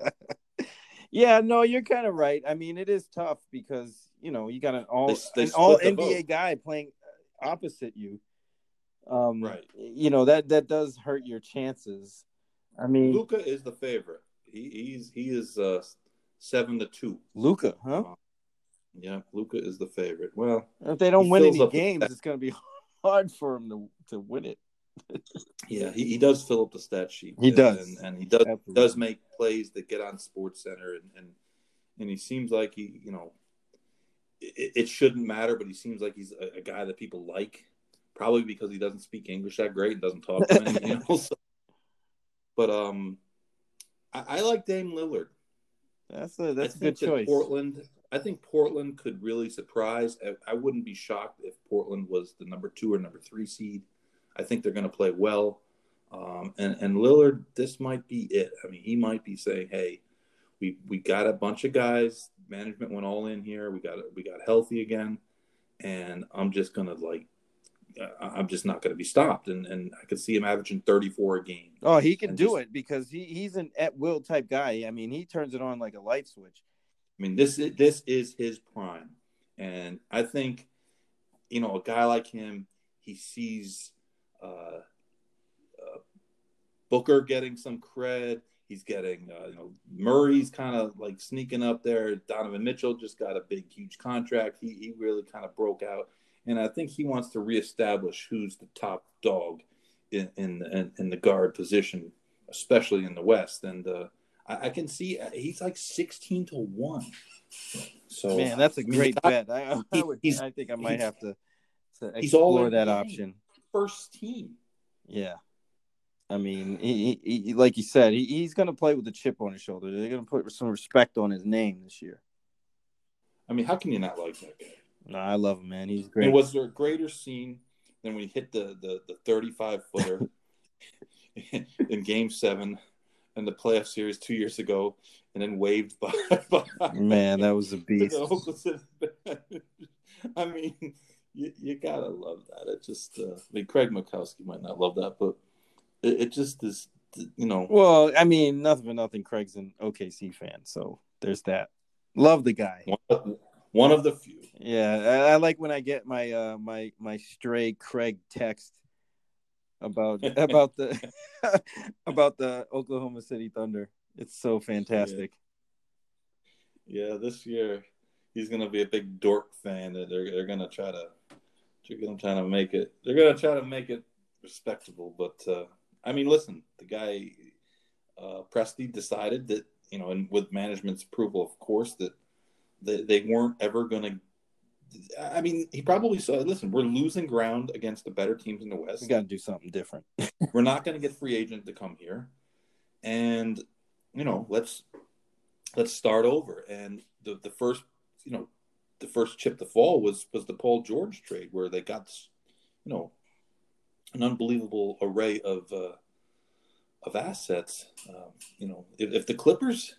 Yeah, no, you're kind of right. I mean, it is tough because, you know, you got an all, they, an they all N B A vote. Guy playing – opposite you, um, right? You know that that does hurt your chances. I mean, Luka is the favorite. He he's he is uh, seven to two. Luka, huh? Uh, yeah, Luka is the favorite. Well, if they don't win any games, it's going to be hard for him to, to win it. Yeah, he, he does fill up the stat sheet. He and, does, and, and he does Absolutely. does make plays that get on Sports Center, and, and and he seems like he you know. It shouldn't matter, but he seems like he's a guy that people like, probably because he doesn't speak English that great and doesn't talk to anyone else. But um, I, I like Dame Lillard. That's a that's a good choice. Portland, I think Portland could really surprise. I, I wouldn't be shocked if Portland was the number two or number three seed. I think they're going to play well. Um, and, and Lillard, this might be it. I mean, he might be saying, hey, we we got a bunch of guys. Management went all in here. We got we got healthy again. And I'm just going to, like, I'm just not going to be stopped. And and I could see him averaging thirty-four a game. Oh, he can do just, it because he, he's an at-will type guy. I mean, he turns it on like a light switch. I mean, this is, this is his prime. And I think, you know, a guy like him, he sees uh, uh, Booker getting some cred. He's getting, uh, you know, Murray's kind of like sneaking up there. Donovan Mitchell just got a big, huge contract. He he really kind of broke out, and I think he wants to reestablish who's the top dog in in in, in the guard position, especially in the West. And uh, I, I can see he's like sixteen to one. So man, that's a great I mean, bet. I, I, would, I think I might have to, to explore that option. First team. Yeah. I mean, he, he, like you said, he, he's going to play with a chip on his shoulder. They're going to put some respect on his name this year. I mean, how can you not like that guy? No, I love him, man. He's great. And was there a greater scene than when he hit the the, the thirty-five footer in Game Seven in the playoff series two years ago, and then waved by? by man, that was a beast. I mean, you, you gotta love that. It just, uh, I mean, Craig Mikowski might not love that, but. It just is, you know. Well, I mean, nothing for nothing. Craig's an O K C fan, so there's that. Love the guy. One of, one of the few. Yeah, I, I like when I get my uh, my my stray Craig text about about the about the Oklahoma City Thunder. It's so fantastic. Yeah, yeah, this year he's gonna be a big dork fan. That they're they're gonna try to they're gonna try to make it. They're gonna try to make it respectable, but. Uh, I mean, listen, the guy, uh, Presti, decided that, you know, and with management's approval, of course, that they, they weren't ever going to. I mean, he probably saw, listen, we're losing ground against the better teams in the West. We got to do something different. We're not going to get free agent to come here. And, you know, let's let's start over. And the, the first, you know, the first chip to fall was, was the Paul George trade where they got, you know, an unbelievable array of uh, of assets. Um, you know, if, if the Clippers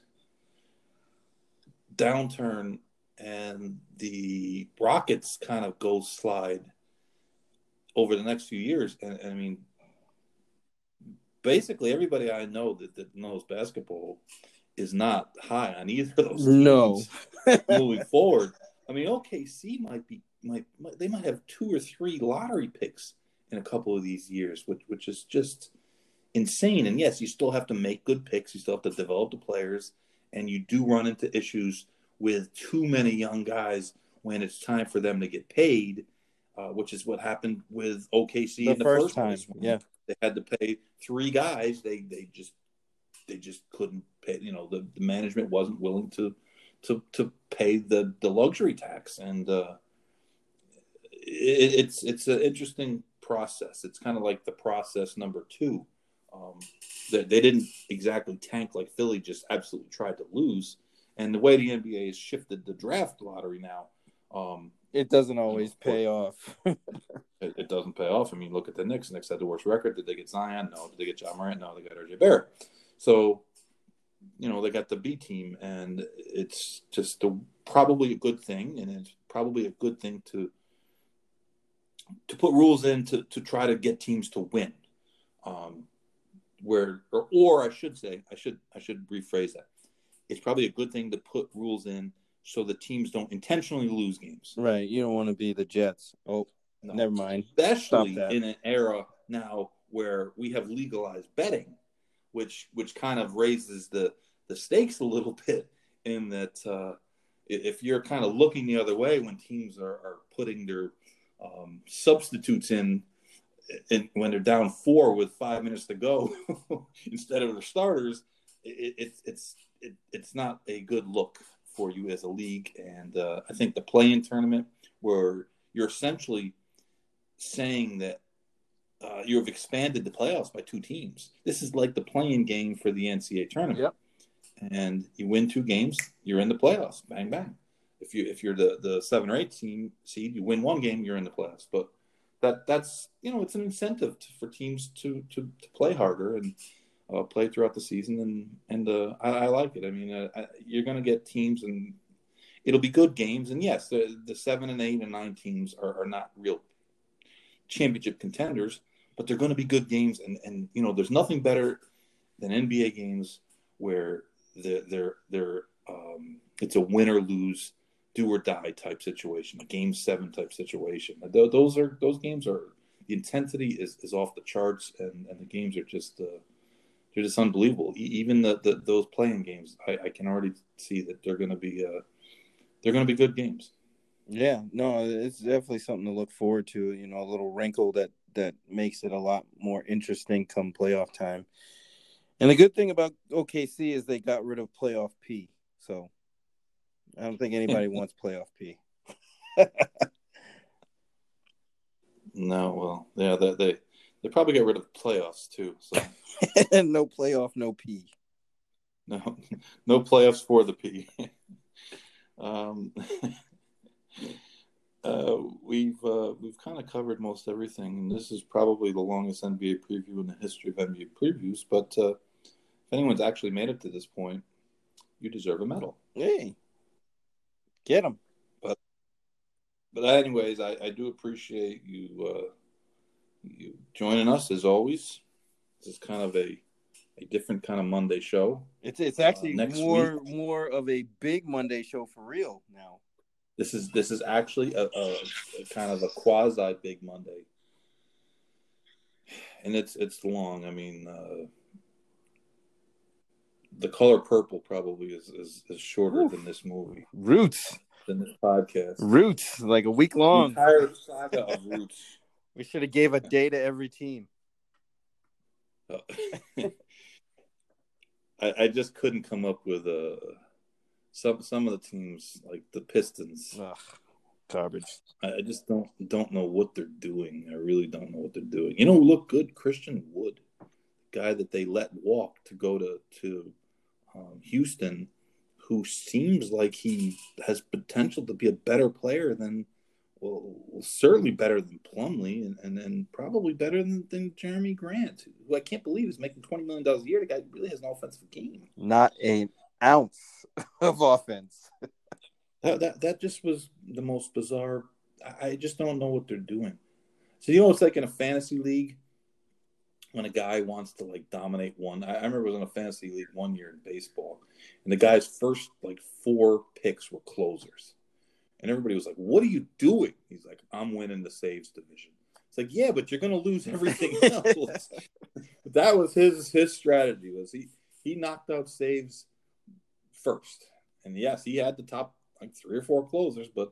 downturn and the Rockets kind of go slide over the next few years, and, and I mean, basically everybody I know that, that knows basketball is not high on either of those teams. No, moving forward, I mean, O K C might be might, might they might have two or three lottery picks in a couple of these years, which which is just insane. And yes, you still have to make good picks. You still have to develop the players. And you do run into issues with too many young guys when it's time for them to get paid, uh, which is what happened with O K C the in the first, first time. Yeah. They had to pay three guys. They they just they just couldn't pay. You know, the, the management wasn't willing to to to pay the, the luxury tax. And uh, it, it's it's an interesting process. It's kind of like the process number two. Um, that they, they didn't exactly tank like Philly just absolutely tried to lose. And the way the N B A has shifted the draft lottery now, um, it doesn't always you know, pay off. it, it doesn't pay off. I mean, look at the Knicks. Knicks had the worst record. Did they get Zion? No. Did they get John Morant? No. They got R J Barrett. So, you know, they got the B team, and it's just a, probably a good thing. And it's probably a good thing to. to put rules in to, to try to get teams to win, um, where or, or I should say I should I should rephrase that. It's probably a good thing to put rules in so the teams don't intentionally lose games. Right, you don't want to be the Jets. Oh, no. Never mind. Especially in an era now where we have legalized betting, which which kind of raises the the stakes a little bit. In that, uh, if you're kind of looking the other way when teams are, are putting their Um, substitutes in, in when they're down four with five minutes to go instead of their starters, it, it, it's it, it's not a good look for you as a league. And uh, I think the play-in tournament where you're essentially saying that uh, you have expanded the playoffs by two teams. This is like the play-in game for the N C double A tournament. Yep. And you win two games, you're in the playoffs. Bang, bang. If you if you're the, the seven or eight team seed, you win one game, you're in the playoffs. But that that's, you know, it's an incentive to, for teams to, to, to play harder and uh, play throughout the season. And, and uh, I, I like it. I mean, uh, I, you're going to get teams, and it'll be good games. And yes, the, the seven and eight and nine teams are, are not real championship contenders, but they're going to be good games. And, and, you know, there's nothing better than N B A games where they're, they're, they're um, it's a win or lose, do or die type situation, a game seven type situation. Those are those games are the intensity is, is off the charts, and, and the games are just uh, they're just unbelievable. Even the, the those playing games, I, I can already see that they're going to be uh, they're going to be good games. Yeah, no, it's definitely something to look forward to. You know, a little wrinkle that that makes it a lot more interesting come playoff time. And the good thing about O K C is they got rid of playoff P. So I don't think anybody wants playoff P. No, well, yeah, they, they they probably got rid of playoffs too. So no playoff, no P. No, no playoffs for the P. um, uh, we've uh, we've kind of covered most everything, and this is probably the longest N B A preview in the history of N B A previews. But uh, if anyone's actually made it to this point, you deserve a medal. Yay. Get them. But, but anyways, I, I do appreciate you uh, you joining us, as always. This is kind of a, a different kind of Monday show. It's it's actually uh, more week. more of a big Monday show for real now. This is this is actually a, a, a kind of a quasi big Monday, and it's it's long. I mean, uh, The Color Purple probably is, is, is shorter Oof. than this movie. Roots. Than this podcast. Roots. Like a week long. The entire saga of Roots. We should have gave a day to every team. Oh. I, I just couldn't come up with uh, some some of the teams, like the Pistons. Ugh, garbage. I, I just don't don't know what they're doing. I really don't know what they're doing. You know who looked good? Christian Wood. Guy that they let walk to go to, to Um, Houston, who seems like he has potential to be a better player than, well, certainly better than Plumlee, and, and then probably better than, than Jeremy Grant, who I can't believe is making twenty million dollars a year. The guy really has an offensive game. Not an ounce of offense. that, that that just was the most bizarre. I just don't know what they're doing. So, you know, it's like in a fantasy league, when a guy wants to like dominate one, I, I remember it was in a fantasy league one year in baseball, and the guy's first like four picks were closers, and everybody was like, "What are you doing?" He's like, "I'm winning the saves division." It's like, yeah, but you're gonna lose everything else. That was his his strategy. Was he he knocked out saves first, and yes, he had the top like three or four closers, but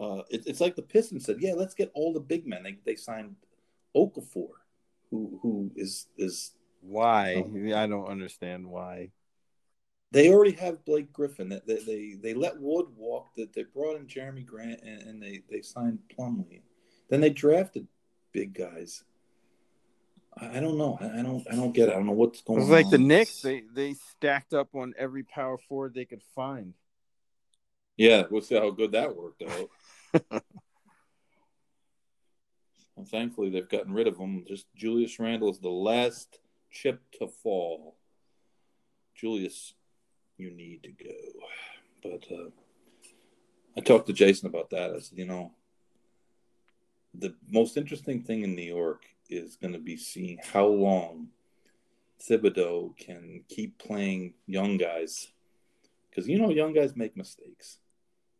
uh, it, it's like the Pistons said, "Yeah, let's get all the big men." They they signed Okafor. Who who is is why um, I don't understand why they already have Blake Griffin. That they, they they let Wood walk. That they brought in Jeremy Grant, and, and they they signed Plumlee. Then they drafted big guys. I, I don't know. I, I don't I don't get it. I don't know what's going on. It was like on. The Knicks. They they stacked up on every power forward they could find. Yeah, we'll see how good that worked out. And thankfully, they've gotten rid of him. Just Julius Randle is the last chip to fall. Julius, you need to go. But uh, I talked to Jason about that. I said, you know, the most interesting thing in New York is going to be seeing how long Thibodeau can keep playing young guys. Because, you know, young guys make mistakes.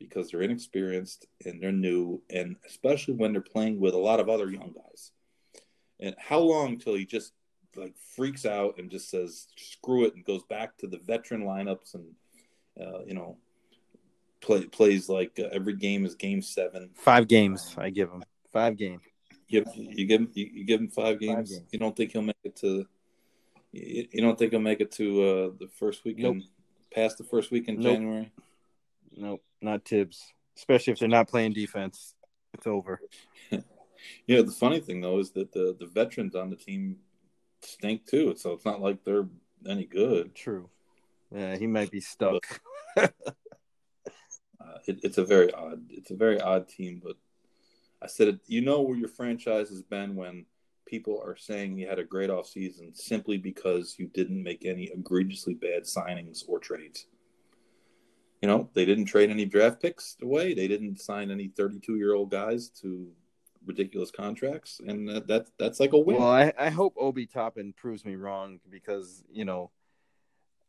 Because they're inexperienced and they're new, and especially when they're playing with a lot of other young guys. And how long till he just like freaks out and just says screw it and goes back to the veteran lineups and uh, you know play, plays like uh, every game is game seven. Five games, I give him five games. You, you give him, you, you give him five games. Five games. You don't think he'll make it to? You, you don't think he'll make it to uh, the first weekend? Nope. Past the first week in nope. January? Nope. Not Tibbs, especially if they're not playing defense. It's over. You know, the funny thing, though, is that the, the veterans on the team stink, too. So it's not like they're any good. True. Yeah, he might be stuck. But, uh, it, it's a very odd – it's a very odd team. But I said, you know where your franchise has been when people are saying you had a great offseason simply because you didn't make any egregiously bad signings or trades. You know, they didn't trade any draft picks away. They didn't sign any thirty-two-year-old guys to ridiculous contracts, and that, that that's like a win. Well, I, I hope Obi Toppin proves me wrong because, you know,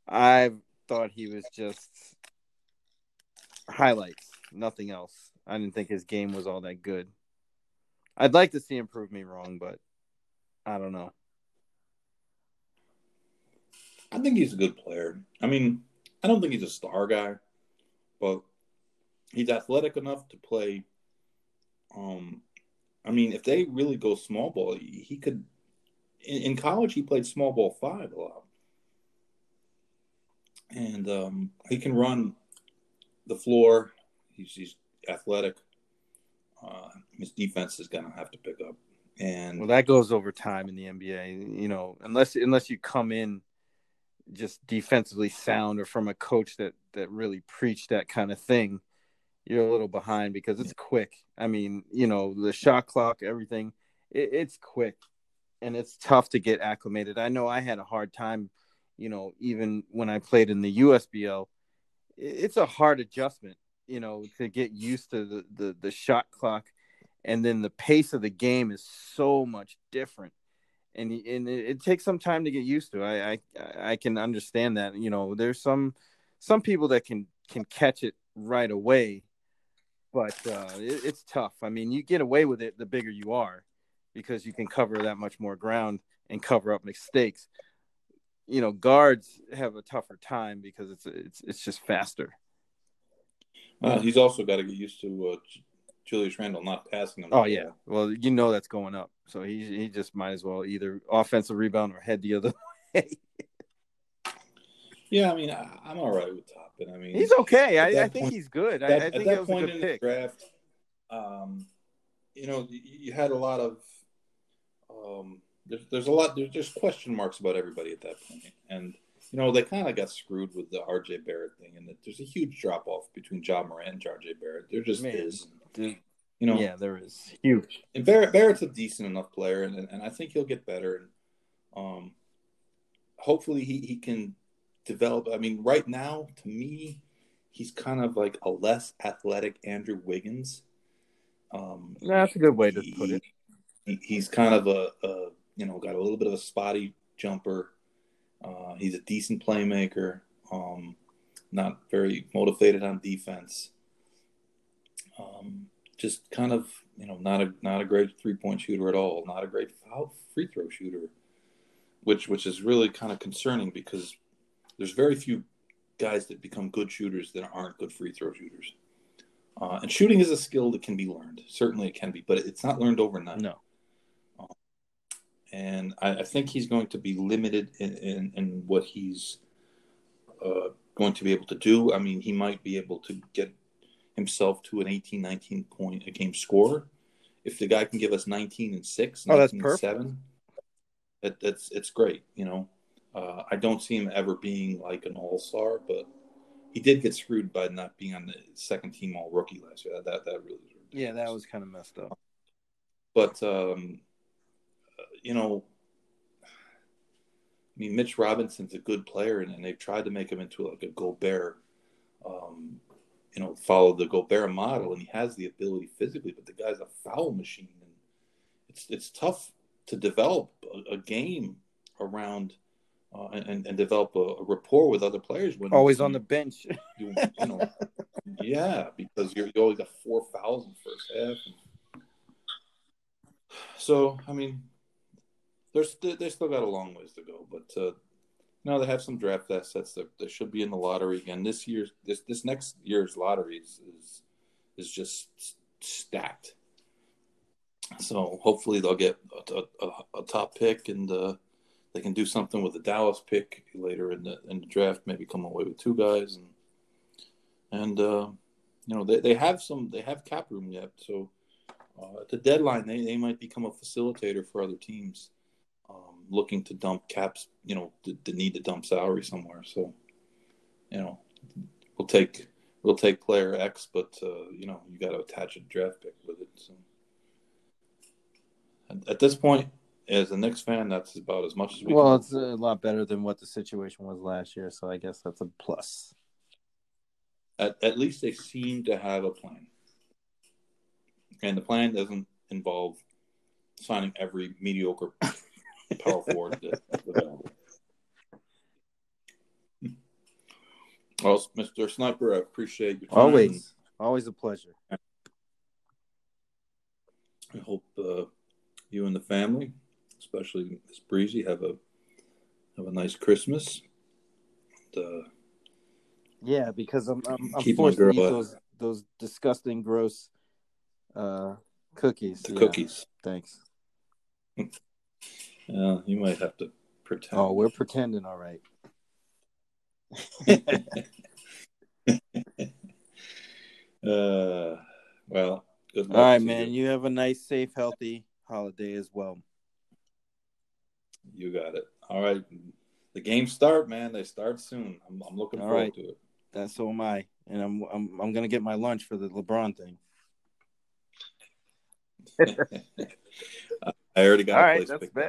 I thought he was just highlights, nothing else. I didn't think his game was all that good. I'd like to see him prove me wrong, but I don't know. I think he's a good player. I mean, I don't think he's a star guy, but he's athletic enough to play. Um, I mean, if they really go small ball, he could. In, in college, he played small ball five a lot, and um, he can run the floor. He's, he's athletic. Uh, his defense is going to have to pick up, and well, that goes over time in the N B A. You know, unless unless you come in just defensively sound or from a coach that, that really preached that kind of thing, you're a little behind because it's quick. I mean, you know, the shot clock, everything, it, it's quick and it's tough to get acclimated. I know I had a hard time, you know, even when I played in the U S B L, it's a hard adjustment, you know, to get used to the, the, the shot clock. And then the pace of the game is so much different. And and it takes some time to get used to. I, I I can understand that. You know, there's some some people that can can catch it right away, but uh, it, it's tough. I mean, you get away with it the bigger you are, because you can cover that much more ground and cover up mistakes. You know, guards have a tougher time because it's it's it's just faster. Well, uh, he's also got to get used to. Uh, Julius Randle not passing him. Oh, yeah. Well, you know that's going up. So he he just might as well either offensive rebound or head the other way. Yeah, I mean, I, I'm all right with Toppin. I mean, he's okay. I, I think point, he's good. That, I, I think at that, that point was a good in pick. The draft, um, you know, you, you had a lot of um, – there's, there's a lot – there's question marks about everybody at that point. And, you know, they kind of got screwed with the R J. Barrett thing, and there's a huge drop-off between Ja Morant and R J. Barrett. There just Man. is – Dude, you know, yeah, there is huge. And Barrett, Barrett's a decent enough player, and, and I think he'll get better. And um, hopefully, he, he can develop. I mean, right now, to me, he's kind of like a less athletic Andrew Wiggins. Um, That's a good way to he, put it. He, he's kind of a, a you know got a little bit of a spotty jumper. Uh, he's a decent playmaker. Um, not very motivated on defense. Um, just kind of, you know, not a not a great three-point shooter at all, not a great foul free throw shooter, which which is really kind of concerning because there's very few guys that become good shooters that aren't good free throw shooters. Uh, and shooting is a skill that can be learned. Certainly it can be, but it's not learned overnight. No. Um, and I, I think he's going to be limited in, in, in what he's uh, going to be able to do. I mean, he might be able to get himself to an eighteen, nineteen point a game scorer. If the guy can give us nineteen and six, oh, nineteen and seven, that, that's it's great. You know, uh, I don't see him ever being like an all-star, but he did get screwed by not being on the second team all rookie last year. That that, that really, yeah, that was kind of messed up. But um, you know, I mean, Mitch Robinson's a good player, and, and they've tried to make him into like a Gobert. Um, You know, follow the Gobert model, and he has the ability physically, but the guy's a foul machine, and it's it's tough to develop a, a game around uh, and and develop a, a rapport with other players when always you, on the bench. You, you know, yeah, because you're, you always got four fouls in the first half. And so I mean, there's they still got a long ways to go, but. Uh, No, they have some draft assets that, that should be in the lottery again. This year's this this next year's lottery is is, is just stacked. So hopefully they'll get a, a, a top pick and uh, they can do something with the Dallas pick later in the in the draft. Maybe come away with two guys and and uh, you know they, they have some they have cap room yet. So uh, at the deadline they, they might become a facilitator for other teams. Um, looking to dump caps, you know, the, the need to dump salary somewhere. So, you know, we'll take we'll take player X, but uh, you know, you got to attach a draft pick with it. So at this point, as a Knicks fan, that's about as much as we well, can. Well, it's a lot better than what the situation was last year, so I guess that's a plus. At, at least they seem to have a plan. And the plan doesn't involve signing every mediocre power forward that's available. Well, Mister Sniper, I appreciate your time. Always. Always a pleasure. I hope uh, you and the family, especially Miss Breezy, have a have a nice Christmas. And, uh, yeah, because I'm I'm, I'm forced to eat those those disgusting, gross uh, cookies. The yeah. cookies. Thanks. Yeah, uh, you might have to pretend. Oh, we're pretending, all right. uh, well. All right, man. You. you have a nice, safe, healthy holiday as well. You got it. All right. The games start, man. They start soon. I'm, I'm looking All forward right. to it. That's so am I, and I'm I'm I'm gonna get my lunch for the LeBron thing. I already got All a right, place. That's